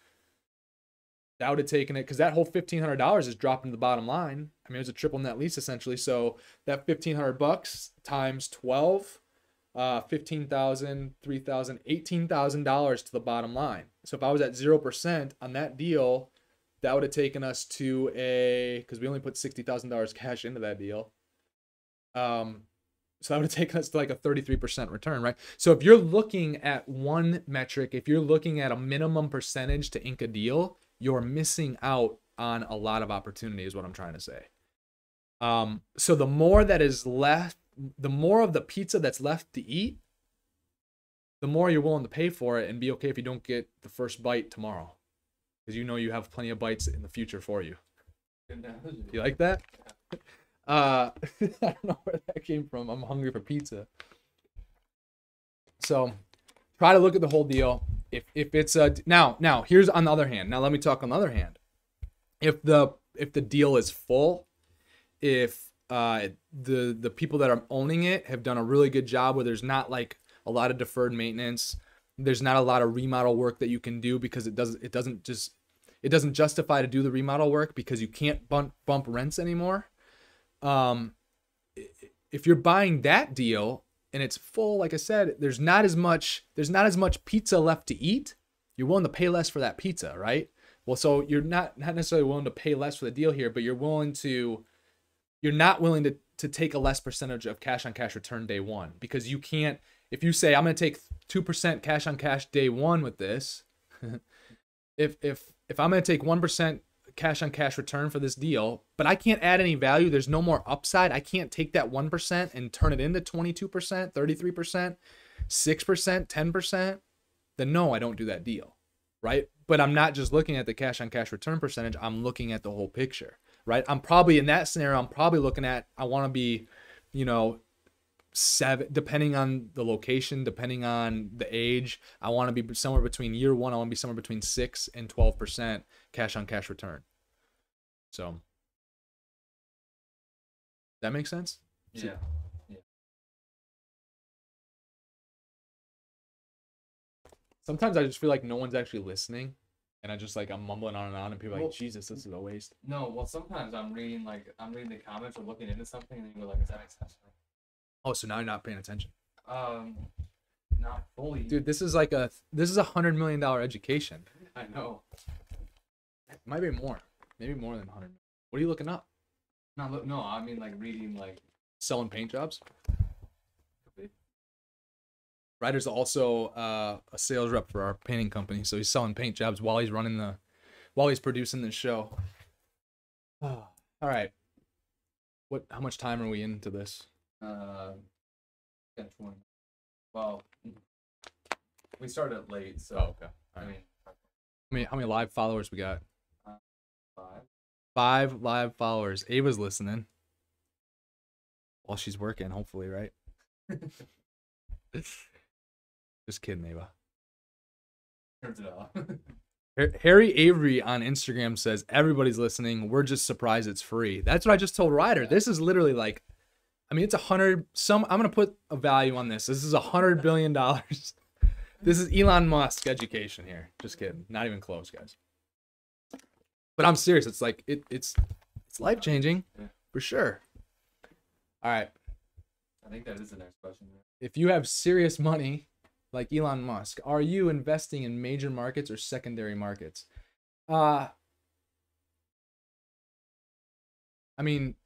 That would have taken it, because that whole $1,500 is dropping to the bottom line. I mean, it was a triple net lease essentially. So that $1,500 times 12, $15,000, $3,000, $18,000 to the bottom line. So if I was at 0% on that deal, that would have taken us to a, because we only put $60,000 cash into that deal. So that would have taken us to like a 33% return, right? So if you're looking at one metric, if you're looking at a minimum percentage to ink a deal, you're missing out on a lot of opportunity is what I'm trying to say. So the more that is left, the more of the pizza that's left to eat, the more you're willing to pay for it and be okay if you don't get the first bite tomorrow, because you know you have plenty of bites in the future for you. You like that? I don't know where that came from. I'm hungry for pizza. So try to look at the whole deal. If it's a, now here's on the other hand. Now let me talk on the other hand. If the deal is full, if the people that are owning it have done a really good job where there's not like a lot of deferred maintenance, there's not a lot of remodel work that you can do because it doesn't justify to do the remodel work because you can't bump rents anymore. If you're buying that deal and it's full, like I said, there's not as much pizza left to eat. You're willing to pay less for that pizza, right? Well, so you're not necessarily willing to pay less for the deal here, but you're not willing to take a less percentage of cash on cash return day one, because you can't, if you say I'm going to take 2% cash on cash day one with this, if I'm going to take 1% cash on cash return for this deal, but I can't add any value. There's no more upside. I can't take that 1% and turn it into 22%, 33%, 6%, 10%. Then no, I don't do that deal, right? But I'm not just looking at the cash on cash return percentage. I'm looking at the whole picture, right? I'm probably in that scenario. I'm probably looking at, I want to be, you know, 7, depending on the location, depending on the age, I want to be somewhere between year one, I want to be somewhere between 6 and 12% cash on cash return. So that makes sense? Yeah. Yeah. Sometimes I just feel like no one's actually listening, and I just like I'm mumbling on and on, and people are like, Jesus, this is a waste. No, well, sometimes I'm reading the comments or looking into something, and then you go like, does that make sense? Oh, so now you're not paying attention. Not fully. Dude, this is like a $100 million education. I know. It might be more. Maybe more than 100. What are you looking up? No, I mean like reading like selling paint jobs. Ryder's also a sales rep for our painting company, so he's selling paint jobs while he's producing the show. All right. How much time are we into this? That's one. Well, we started late, so okay. All right. How many live followers we got? 5. 5 live followers. Ava's listening while she's working, hopefully, right? Just kidding, Ava. Turns it off. Harry Avery on Instagram says everybody's listening. We're just surprised it's free. That's what I just told Ryder. Yeah. This is literally like. I mean, it's I'm going to put a value on this. This is $100 billion. This is Elon Musk education here. Just kidding. Not even close, guys. But I'm serious. It's like, it's life-changing for sure. All right. I think that is the next question. If you have serious money, like Elon Musk, are you investing in major markets or secondary markets? I mean,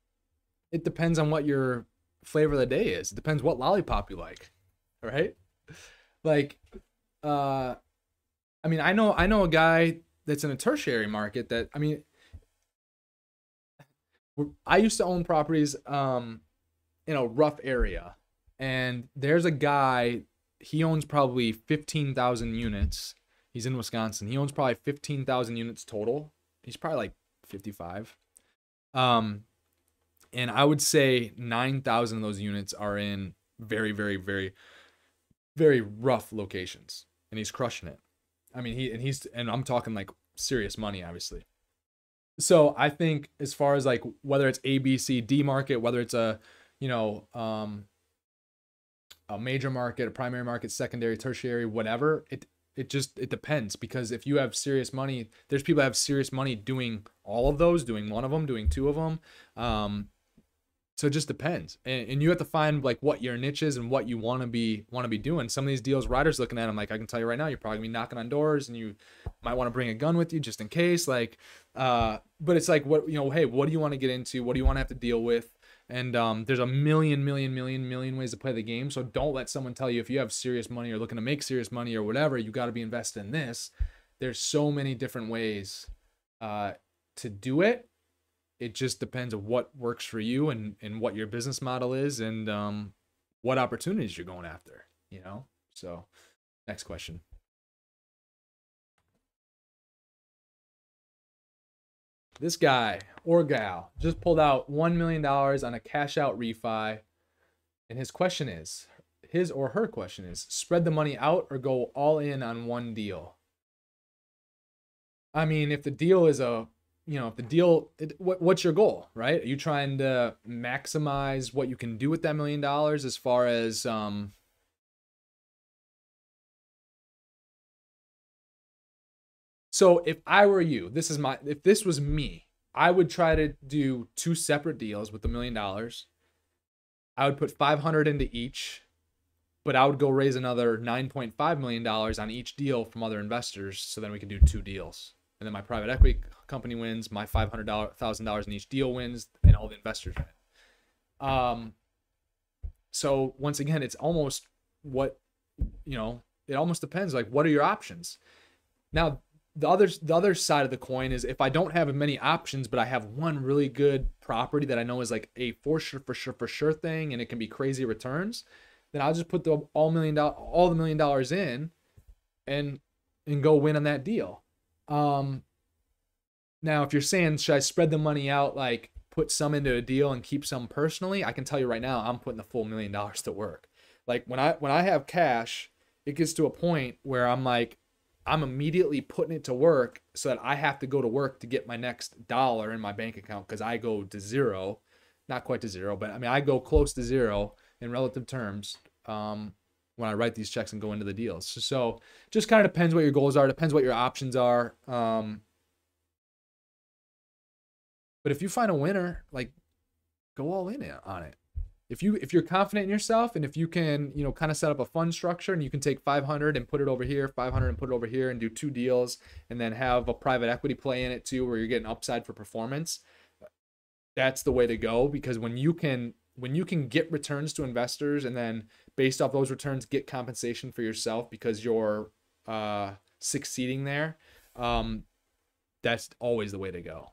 it depends on what your flavor of the day is. It depends what lollipop you like, right? Like, I mean, I know a guy that's in a tertiary market that, I mean, I used to own properties in a rough area, and there's a guy, he owns probably 15,000 units. He's in Wisconsin. He owns probably 15,000 units total. He's probably like 55. And I would say 9,000 of those units are in very, very, very, very rough locations, and he's crushing it. I mean, and I'm talking like serious money, obviously. So I think as far as like whether it's A, B, C, D market, whether it's a, you know, a major market, a primary market, secondary, tertiary, whatever, it depends, because if you have serious money, there's people that have serious money doing all of those, doing one of them, doing two of them. So it just depends. And you have to find like what your niche is and what you want to be doing. Some of these deals, Ryder's looking at them, like I can tell you right now, you're probably gonna be knocking on doors and you might want to bring a gun with you just in case. Like, but it's like, what, you know, hey, what do you want to get into? What do you want to have to deal with? And there's a million ways to play the game. So don't let someone tell you if you have serious money or looking to make serious money or whatever, you got to be invested in this. There's so many different ways to do it. It just depends on what works for you and what your business model is and what opportunities you're going after, you know? So next question. This guy or gal just pulled out $1 million on a cash out refi. And his or her question is spread the money out or go all in on one deal. I mean, if the deal is what's your goal, right? Are you trying to maximize what you can do with that $1 million as far as, so if I were you, if this was me, I would try to do two separate deals with the $1 million. I would put 500 into each, but I would go raise another $9.5 million on each deal from other investors. So then we can do two deals. And then my private equity company wins, my $500,000 in each deal wins, and all the investors win. So once again, it's almost it almost depends. Like, what are your options? Now, the other side of the coin is if I don't have many options, but I have one really good property that I know is like a for sure thing, and it can be crazy returns, then I'll just put all the million dollars in, and go win on that deal. Now, if you're saying, should I spread the money out, like put some into a deal and keep some personally, I can tell you right now, I'm putting the full $1 million to work. Like when I have cash, it gets to a point where I'm like, I'm immediately putting it to work so that I have to go to work to get my next dollar in my bank account. Cause I go to zero, not quite to zero, but I mean, I go close to zero in relative terms. When I write these checks and go into the deals. So just kind of depends what your goals are, depends what your options are. But if you find a winner, like go all in on it. If you're confident in yourself and if you can, you know, kind of set up a fund structure and you can take 500 and put it over here, 500 and put it over here and do two deals and then have a private equity play in it too, where you're getting upside for performance. That's the way to go, because when you can get returns to investors and then based off those returns, get compensation for yourself because you're succeeding there. That's always the way to go.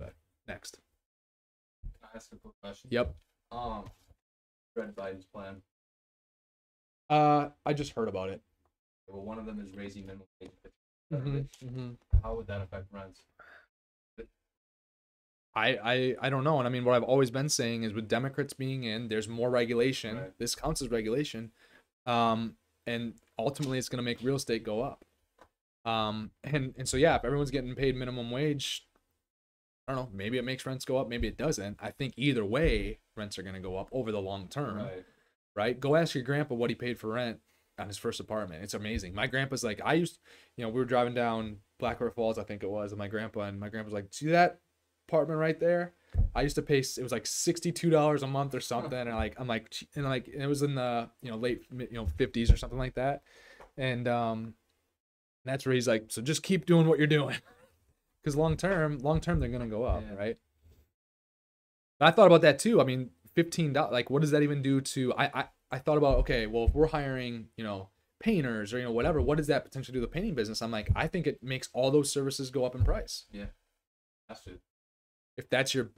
But next. Can I ask a quick question? Yep. Fred Biden's plan. I just heard about it. Well, one of them is raising minimum wage. How would that affect rents? I don't know. And I mean, what I've always been saying is with Democrats being in, there's more regulation. Right. This counts as regulation. And ultimately it's going to make real estate go up. And so, yeah, if everyone's getting paid minimum wage, I don't know, maybe it makes rents go up. Maybe it doesn't. I think either way, rents are going to go up over the long term, right? Go ask your grandpa what he paid for rent on his first apartment. It's amazing. My grandpa's like, we were driving down Black River Falls, I think it was, and my grandpa's like, see that apartment right there? I used to pay, it was like $62 a month or something, and it was in the late 50s or something like that, and that's where he's like, so just keep doing what you're doing, because long term they're gonna go up, yeah. Right? But I thought about that too. I mean, $15, like what does that even do to? I thought about, okay, well if we're hiring painters or whatever, what does that potentially do to the painting business? I'm like, I think it makes all those services go up in price. Yeah, that's it. if that's your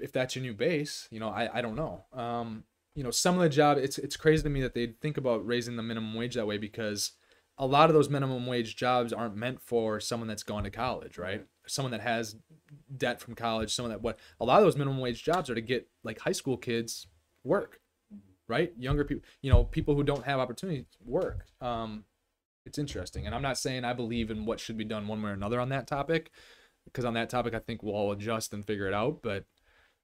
new base, you know, I don't know. You know, some of the job, it's crazy to me that they think about raising the minimum wage that way, because a lot of those minimum wage jobs aren't meant for someone that's gone to college, right? Someone that has debt from college, someone that, what, a lot of those minimum wage jobs are to get like high school kids work, right? Younger people, you know, people who don't have opportunity work. It's interesting. And I'm not saying I believe in what should be done one way or another on that topic, because on that topic, I think we'll all adjust and figure it out. But,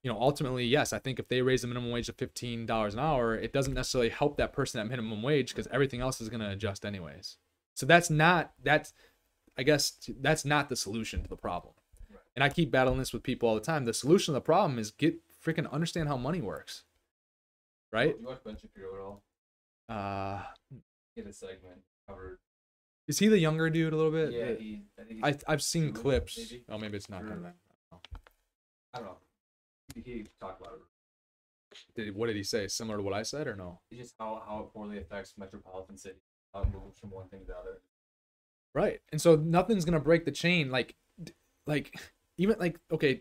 you know, ultimately, yes, I think if they raise the minimum wage to $15 an hour, it doesn't necessarily help that person at minimum wage, because everything else is going to adjust anyways. So I guess that's not the solution to the problem. Right. And I keep battling this with people all the time. The solution to the problem is understand how money works. Right? Do you watch Ben Shapiro at all? Get a segment covered. Is he the younger dude a little bit? Yeah, I've seen clips. Maybe? Oh, maybe it's not coming. I don't know. He talked about it. What did he say? Similar to what I said, or no? It's just how it poorly affects metropolitan cities. How it moves from one thing to the other. Right, and so nothing's gonna break the chain. Like okay,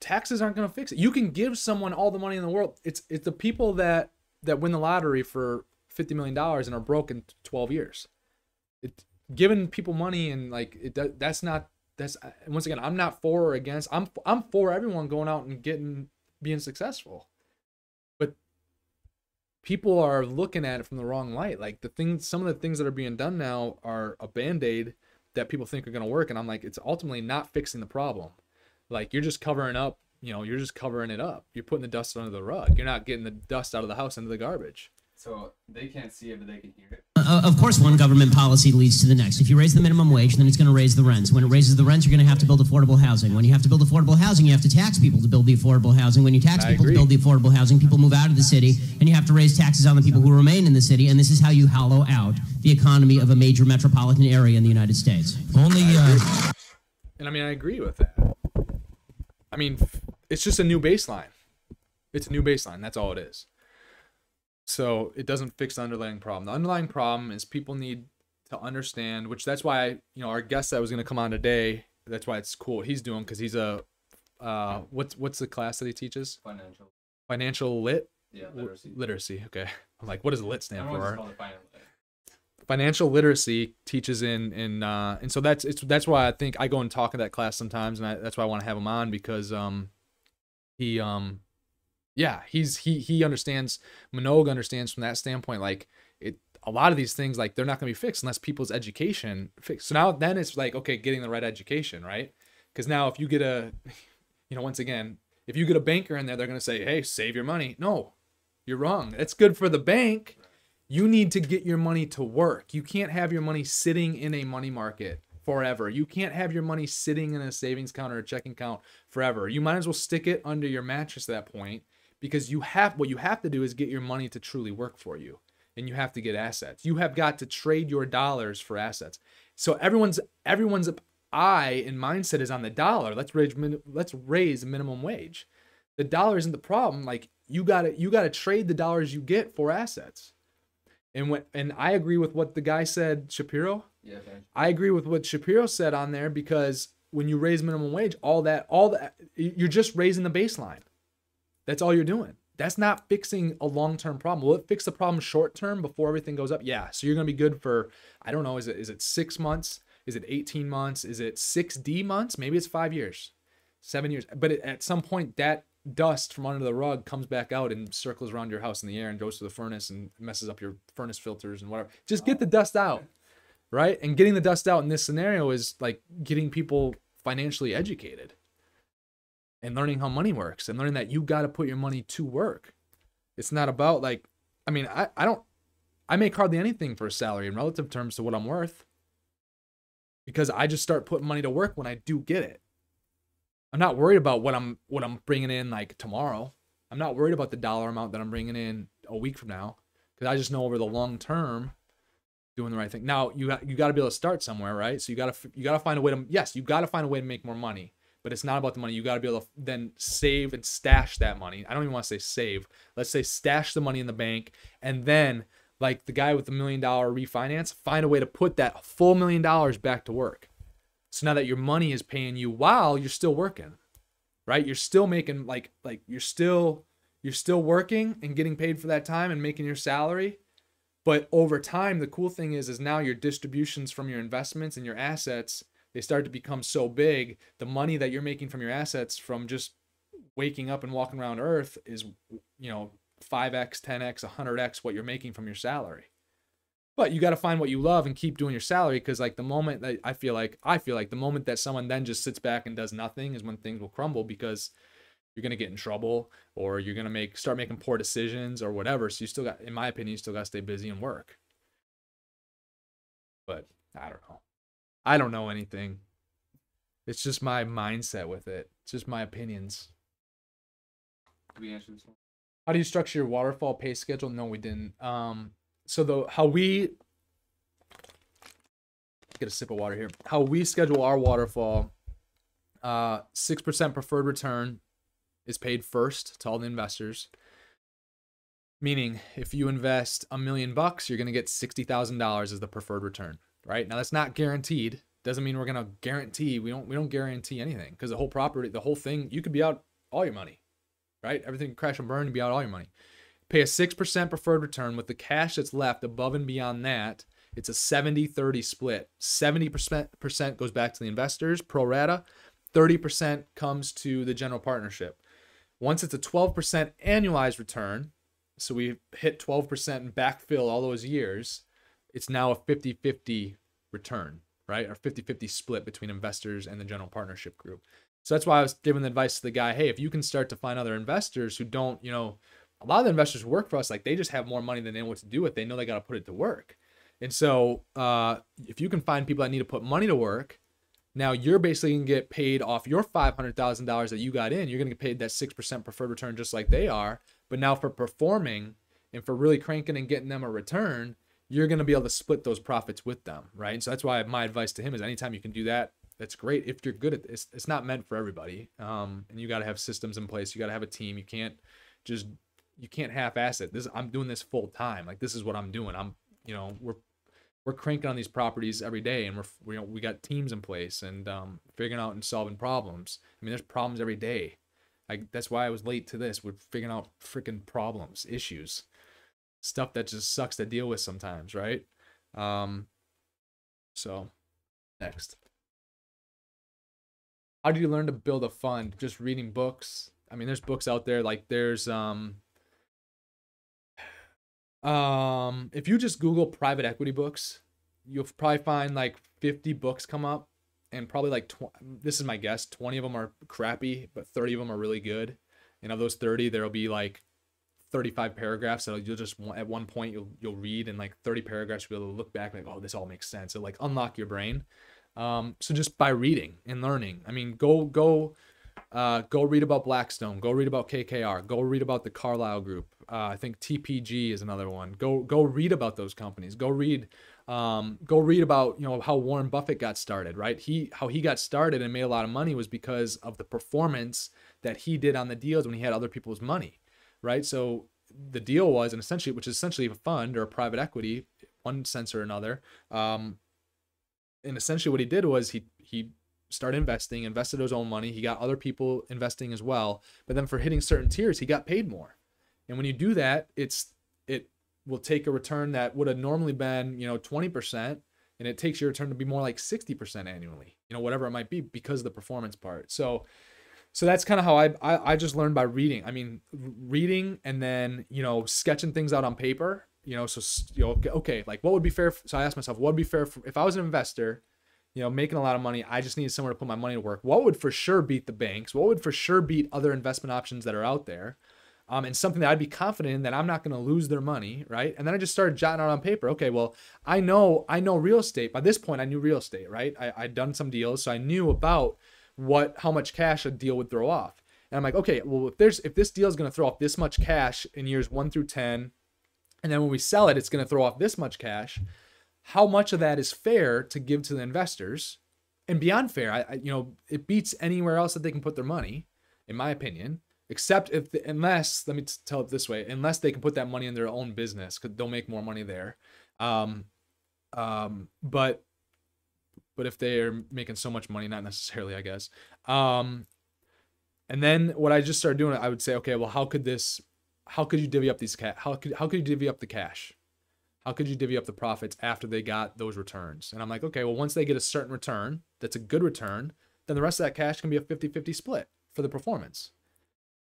taxes aren't gonna fix it. You can give someone all the money in the world. It's the people that win the lottery for $50 million and are broke in 12 years. It's giving people money, and like that's once again, I'm not for or against. I'm for everyone going out and being successful. People are looking at it from the wrong light. Like some of the things that are being done now are a band-aid that people think are going to work. And I'm like, it's ultimately not fixing the problem. Like you're just covering up, you know, you're just covering it up. You're putting the dust under the rug. You're not getting the dust out of the house into the garbage. So they can't see it, but they can hear it. Of course, one government policy leads to the next. If you raise the minimum wage, then it's going to raise the rents. When it raises the rents, you're going to have to build affordable housing. When you have to build affordable housing, you have to tax people to build the affordable housing. When you tax people to build the affordable housing, people move out of the city, and you have to raise taxes on the people who remain in the city, and this is how you hollow out the economy of a major metropolitan area in the United States. Only... And I mean, I agree with that. I mean, it's just a new baseline. It's a new baseline. That's all it is. So it doesn't fix the underlying problem. The underlying problem is people need to understand, which that's why, you know, our guest that was going to come on today, that's why it's cool what he's doing, because he's a, what's the class that he teaches? Financial lit? Yeah, literacy. Literacy, okay. I'm like, what does lit stand for? Financial literacy teaches and so that's why I think I go and talk in that class sometimes, and that's why I want to have him on, because yeah, he understands. Minogue understands from that standpoint. Like a lot of these things, like they're not going to be fixed unless people's education fixed. So now then it's like, okay, getting the right education, right? Because now if you get a, you know, once again, if you get a banker in there, they're going to say, hey, save your money. No, you're wrong. That's good for the bank. You need to get your money to work. You can't have your money sitting in a money market forever. You can't have your money sitting in a savings account or a checking account forever. You might as well stick it under your mattress at that point. Because what you have to do is get your money to truly work for you, and you have to get assets. You have got to trade your dollars for assets. So everyone's eye and mindset is on the dollar. Let's raise minimum wage. The dollar isn't the problem. Like you gotta trade the dollars you get for assets. And I agree with what the guy said, Shapiro. Yeah. Okay. I agree with what Shapiro said on there, because when you raise minimum wage, all that you're just raising the baseline. That's all you're doing. That's not fixing a long-term problem. Will it fix the problem short-term before everything goes up? Yeah. So you're going to be good for, I don't know, is it 6 months? Is it 18 months? Is it 6D months? Maybe it's 5 years, 7 years. But at some point, that dust from under the rug comes back out and circles around your house in the air and goes to the furnace and messes up your furnace filters and whatever. Just get the dust out, right? And getting the dust out in this scenario is like getting people financially educated. And learning how money works, and learning that you got to put your money to work. It's not about like, I mean, I make hardly anything for a salary in relative terms to what I'm worth, because I just start putting money to work when I do get it. I'm not worried about what I'm bringing in like tomorrow. I'm not worried about the dollar amount that I'm bringing in a week from now, because I just know over the long term, doing the right thing. Now you got to be able to start somewhere, right? So you got to find a way to, yes, you got to find a way to make more money. But it's not about the money. You got to be able to then save and stash that money. I don't even want to say save. Let's say stash the money in the bank. And then, like the guy with the $1 million refinance, find a way to put that full $1 million back to work. So now that your money is paying you while you're still working. right? You're still making like you're still working and getting paid for that time and making your salary. But over time, the cool thing is now your distributions from your investments and your assets, they start to become so big. The money that you're making from your assets from just waking up and walking around Earth is, you know, 5x, 10x, 100x what you're making from your salary. But you got to find what you love and keep doing your salary, because like the moment that I feel like the moment that someone then just sits back and does nothing is when things will crumble, because you're going to get in trouble or you're going to start making poor decisions or whatever. So you still got, in my opinion, you still got to stay busy and work. But I don't know. I don't know anything. It's just my mindset with it. It's just my opinions. Did we answer this one? How do you structure your waterfall pay schedule? No, we didn't. So get a sip of water here. How we schedule our waterfall, 6% preferred return is paid first to all the investors. Meaning if you invest $1 million, you're going to get $60,000 as the preferred return, right? Now that's not guaranteed. Doesn't mean we're going to guarantee. We don't guarantee anything, because the whole property, the whole thing, you could be out all your money, right? Everything could crash and burn and be out all your money. Pay a 6% preferred return with the cash that's left above and beyond that. It's a 70-30 split. 70% goes back to the investors, pro rata. 30% comes to the general partnership. Once it's a 12% annualized return, so we hit 12% and backfill all those years, it's now a 50-50 return, right? Or 50-50 split between investors and the general partnership group. So that's why I was giving the advice to the guy, hey, if you can start to find other investors who don't, you know, a lot of the investors who work for us, like they just have more money than they know what to do with. They know they got to put it to work. And so if you can find people that need to put money to work, now you're basically going to get paid off your $500,000 that you got in. You're going to get paid that 6% preferred return just like they are. But now for performing and for really cranking and getting them a return, you're going to be able to split those profits with them, right? And so that's why my advice to him is anytime you can do that, that's great. If you're good at this, it's not meant for everybody. And you got to have systems in place. You got to have a team. You can't just... You can't half-ass it. This, I'm doing this full time. Like this is what I'm doing. I'm, you know, we're cranking on these properties every day, and we got teams in place and figuring out and solving problems. I mean, there's problems every day. Like that's why I was late to this. We're figuring out freaking problems, issues, stuff that just sucks to deal with sometimes, right? So next, how do you learn to build a fund? Just reading books. I mean, there's books out there. Like there's if you just Google private equity books, you'll probably find like 50 books come up, and probably like, this is my guess, 20 of them are crappy, but 30 of them are really good. And of those 30, there'll be like 35 paragraphs that you'll just, at one point you'll read, and like 30 paragraphs, you'll be able to look back and like, oh, this all makes sense. It'll like unlock your brain. So just by reading and learning, I mean, go read about Blackstone, go read about KKR, go read about the Carlisle Group. I think TPG is another one. Go read about those companies. Go read about, you know, how Warren Buffett got started, right? How he got started and made a lot of money was because of the performance that he did on the deals when he had other people's money, right? So the deal was, and essentially, which is essentially a fund or a private equity, one sense or another. And essentially what he did was he started investing, invested his own money. He got other people investing as well, but then for hitting certain tiers, he got paid more. And when you do that, it will take a return that would have normally been, you know, 20%, and it takes your return to be more like 60% annually, you know, whatever it might be, because of the performance part. So that's kind of how I just learned by reading. I mean, reading and then, you know, sketching things out on paper, you know, so, you know, okay, like what would be fair? So I asked myself, what would be fair if I was an investor, you know, making a lot of money, I just needed somewhere to put my money to work. What would for sure beat the banks? What would for sure beat other investment options that are out there? And something that I'd be confident in that I'm not going to lose their money, right? And then I just started jotting out on paper. Okay, well, I know real estate. By this point, I knew real estate, right? I'd done some deals, so I knew about how much cash a deal would throw off. And I'm like, okay, well, if this deal is going to throw off this much cash in years 1 through 10, and then when we sell it, it's going to throw off this much cash. How much of that is fair to give to the investors? And beyond fair, you know, it beats anywhere else that they can put their money, in my opinion. Except unless, let me tell it this way, unless they can put that money in their own business, because they'll make more money there. But if they're making so much money, not necessarily, I guess. And then what I just started doing, I would say, okay, well, how could you divvy up the cash? How could you divvy up the profits after they got those returns? And I'm like, okay, well, once they get a certain return, that's a good return, then the rest of that cash can be a 50-50 split for the performance,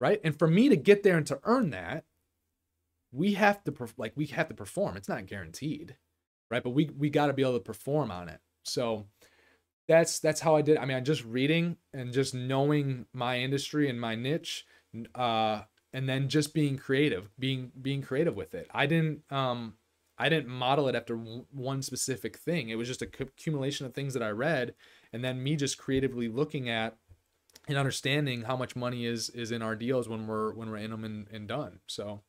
right? And for me to get there and to earn that, we have to perform. It's not guaranteed, right? But we got to be able to perform on it. So that's how I did. I mean, just reading and just knowing my industry and my niche, and then just being creative, being creative with it. I didn't model it after one specific thing. It was just a accumulation of things that I read, and then me just creatively looking at and understanding how much money is in our deals when we're in them and done. So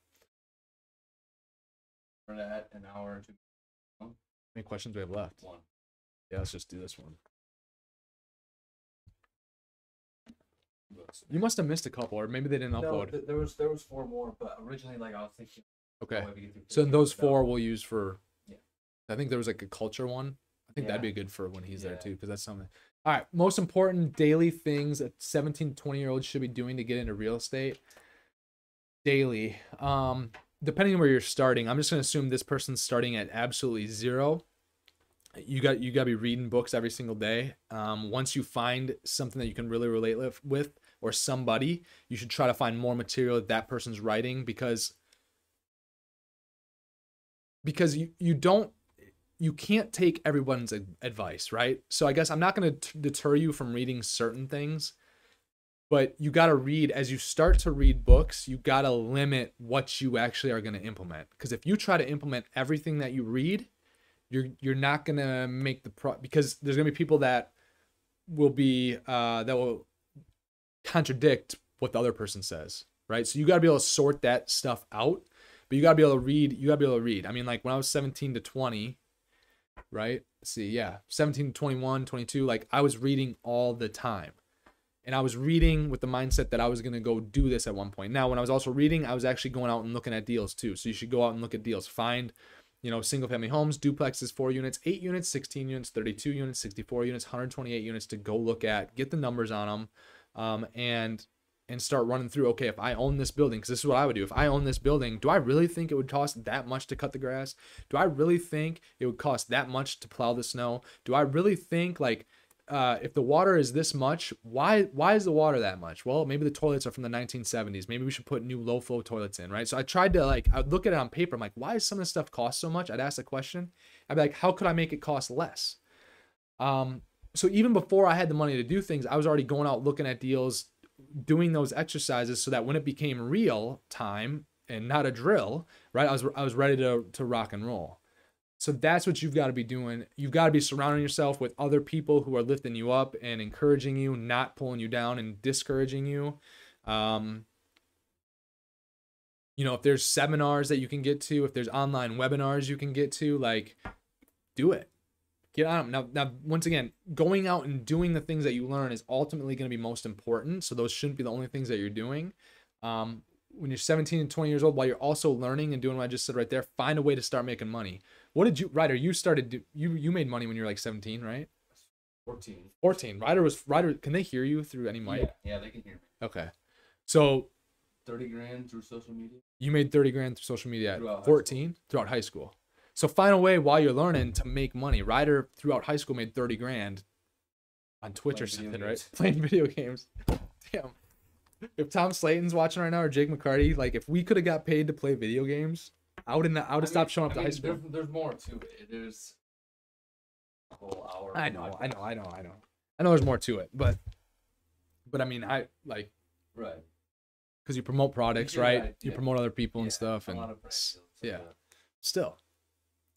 we're at an hour or two. How many questions do we have left? One. Yeah, let's just do this one. You must have missed a couple, or maybe they didn't upload. No, there was four more, but originally, like, I was thinking. Okay, so those four we'll use for, yeah. I think there was like a culture one. I think that'd be good for when he's there too, because that's something. All right, most important daily things that 17 to 20-year-olds should be doing to get into real estate daily. Depending on where you're starting, I'm just gonna assume this person's starting at absolutely zero. You gotta be reading books every single day. Once you find something that you can really relate with, or somebody, you should try to find more material that person's writing, because you can't take everyone's advice, right? So I guess I'm not going to deter you from reading certain things, but you got to read. As you start to read books, you got to limit what you actually are going to implement, because if you try to implement everything that you read, you're not going to make the because there's going to be people that will be that will contradict what the other person says, right? So you got to be able to sort that stuff out. But you gotta be able to read. You gotta be able to read. I mean, like, when I was 17 to 20, right? Let's see, yeah, 17 to 21, 22. Like, I was reading all the time, and I was reading with the mindset that I was gonna go do this at one point. Now, when I was also reading, I was actually going out and looking at deals too. So you should go out and look at deals. Find, you know, single-family homes, duplexes, 4 units, 8 units, 16 units, 32 units, 64 units, 128 units to go look at. Get the numbers on them, and start running through, okay, if I own this building, because this is what I would do. If I own this building, do I really think it would cost that much to cut the grass? Do I really think it would cost that much to plow the snow? Do I really think, like, if the water is this much, why is the water that much? Well, maybe the toilets are from the 1970s. Maybe we should put new low flow toilets in, right? So I tried to, like, I would look at it on paper. I'm like, why does some of this stuff cost so much? I'd ask the question. I'd be like, how could I make it cost less? So even before I had the money to do things, I was already going out looking at deals, doing those exercises, so that when it became real time and not a drill, right, I was ready to rock and roll. So that's what you've got to be doing. You've got to be surrounding yourself with other people who are lifting you up and encouraging you, not pulling you down and discouraging you. You know, if there's seminars that you can get to, if there's online webinars you can get to, like, do it. Get on them. Now, once again, going out and doing the things that you learn is ultimately going to be most important. So those shouldn't be the only things that you're doing. When you're 17 and 20 years old, while you're also learning and doing what I just said right there, find a way to start making money. What did you, Ryder, you started, you made money when you were like 17, right? 14. 14. Ryder, can they hear you through any mic? Yeah, they can hear me. Okay. So 30 grand through social media. You made 30 grand through social media at 14, throughout high school. So find a way while you're learning to make money. Ryder throughout high school made 30 grand on Twitch or something, right? Playing video games. Damn. If Tom Slayton's watching right now, or Jake McCarty, like, if we could have got paid to play video games, I would have stopped showing up to high school. There's more to it. There's a whole hour. I know there's more to it, but I mean, I like, right, because you promote products, right? Right, you promote other people and stuff, and a lot of brands, still.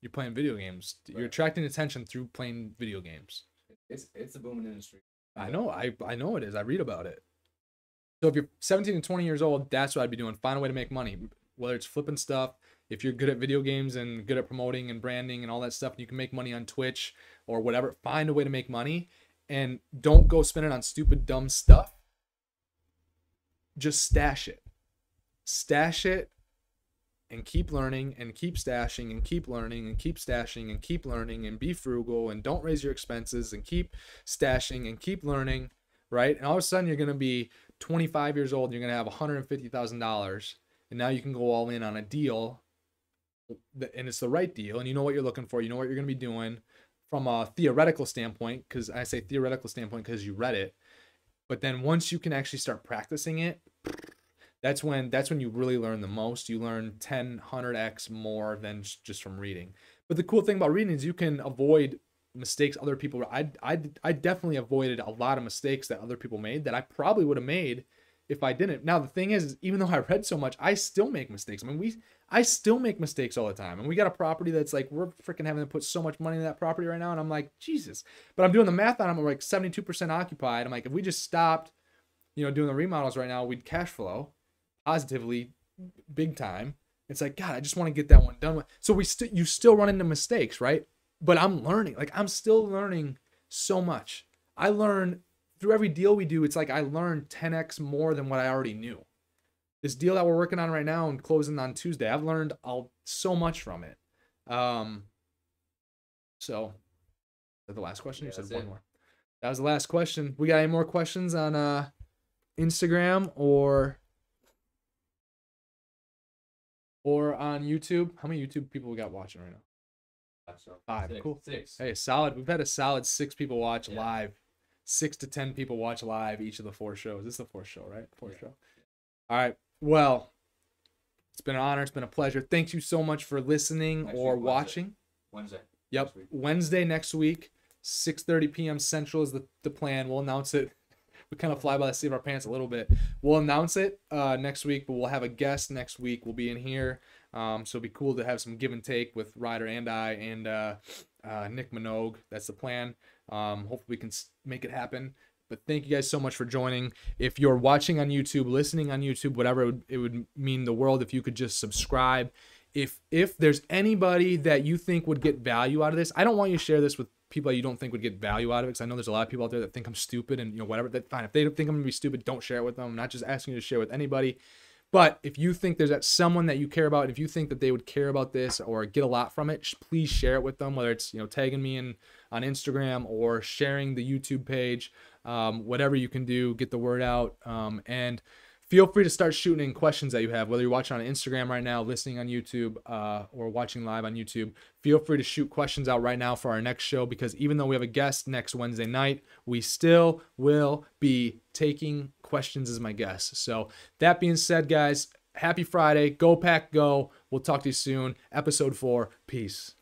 You're playing video games. Right. You're attracting attention through playing video games. It's a booming industry. I know. I know it is. I read about it. So if you're 17 and 20 years old, that's what I'd be doing. Find a way to make money, whether it's flipping stuff. If you're good at video games and good at promoting and branding and all that stuff, you can make money on Twitch or whatever. Find a way to make money, and don't go spend it on stupid, dumb stuff. Just stash it. Stash it. And keep learning and keep stashing and keep learning and keep stashing and keep learning, and be frugal and don't raise your expenses and keep stashing and keep learning, right? And all of a sudden you're going to be 25 years old and you're going to have $150,000, and now you can go all in on a deal, and it's the right deal, and you know what you're looking for, you know what you're going to be doing from a theoretical standpoint, because I say theoretical standpoint because you read it. But then once you can actually start practicing it, that's when you really learn the most. You learn 10, 100x more than just from reading. But the cool thing about reading is you can avoid mistakes other people. I definitely avoided a lot of mistakes that other people made that I probably would have made if I didn't. Now the thing is, even though I read so much, I still make mistakes. I mean, I still make mistakes all the time. And we got a property that's like, we're freaking having to put so much money in that property right now. And I'm like, Jesus. But I'm doing the math on it. We're like 72% occupied. I'm like, if we just stopped, you know, doing the remodels right now, we'd cash flow positively big time. It's like, God, I just want to get that one done with. So you still run into mistakes, right? But I'm learning. Like, I'm still learning so much. I learn through every deal we do. It's like I learn 10x more than what I already knew. This deal that we're working on right now and closing on Tuesday, I've learned so much from it. So, is that the last question? Yeah, you said one more. That was the last question. We got any more questions on Instagram or on YouTube? How many YouTube people we got watching right now? Five. Six. Cool. Six. Hey, solid. We've had a solid 6 people watch live. 6 to 10 people watch live each of the 4 shows. This is the 4th show, right? 4th show. All right. Well, it's been an honor. It's been a pleasure. Thank you so much for listening or watching. Wednesday. Yep. Wednesday next week, 6:30 p.m. Central is the plan. We'll announce it. We kind of fly by the seat of our pants a little bit. We'll announce it next week, but we'll have a guest next week. We'll be in here. So it'd be cool to have some give and take with Ryder and I and Nick Minogue. That's the plan. Hopefully we can make it happen. But thank you guys so much for joining. If you're watching on YouTube, listening on YouTube, whatever, it would mean the world if you could just subscribe. If there's anybody that you think would get value out of this, I don't want you to share this with people that you don't think would get value out of it, because I know there's a lot of people out there that think I'm stupid and, you know, whatever. That's fine. If they don't think I'm going to be stupid, don't share it with them. I'm not just asking you to share with anybody. But if you think there's that someone that you care about, if you think that they would care about this or get a lot from it, please share it with them, whether it's, you know, tagging me in on Instagram or sharing the YouTube page, whatever you can do, get the word out. And feel free to start shooting in questions that you have, whether you're watching on Instagram right now, listening on YouTube, or watching live on YouTube. Feel free to shoot questions out right now for our next show, because even though we have a guest next Wednesday night, we still will be taking questions as my guest. So that being said, guys, happy Friday. Go Pack, go. We'll talk to you soon. Episode 4. Peace.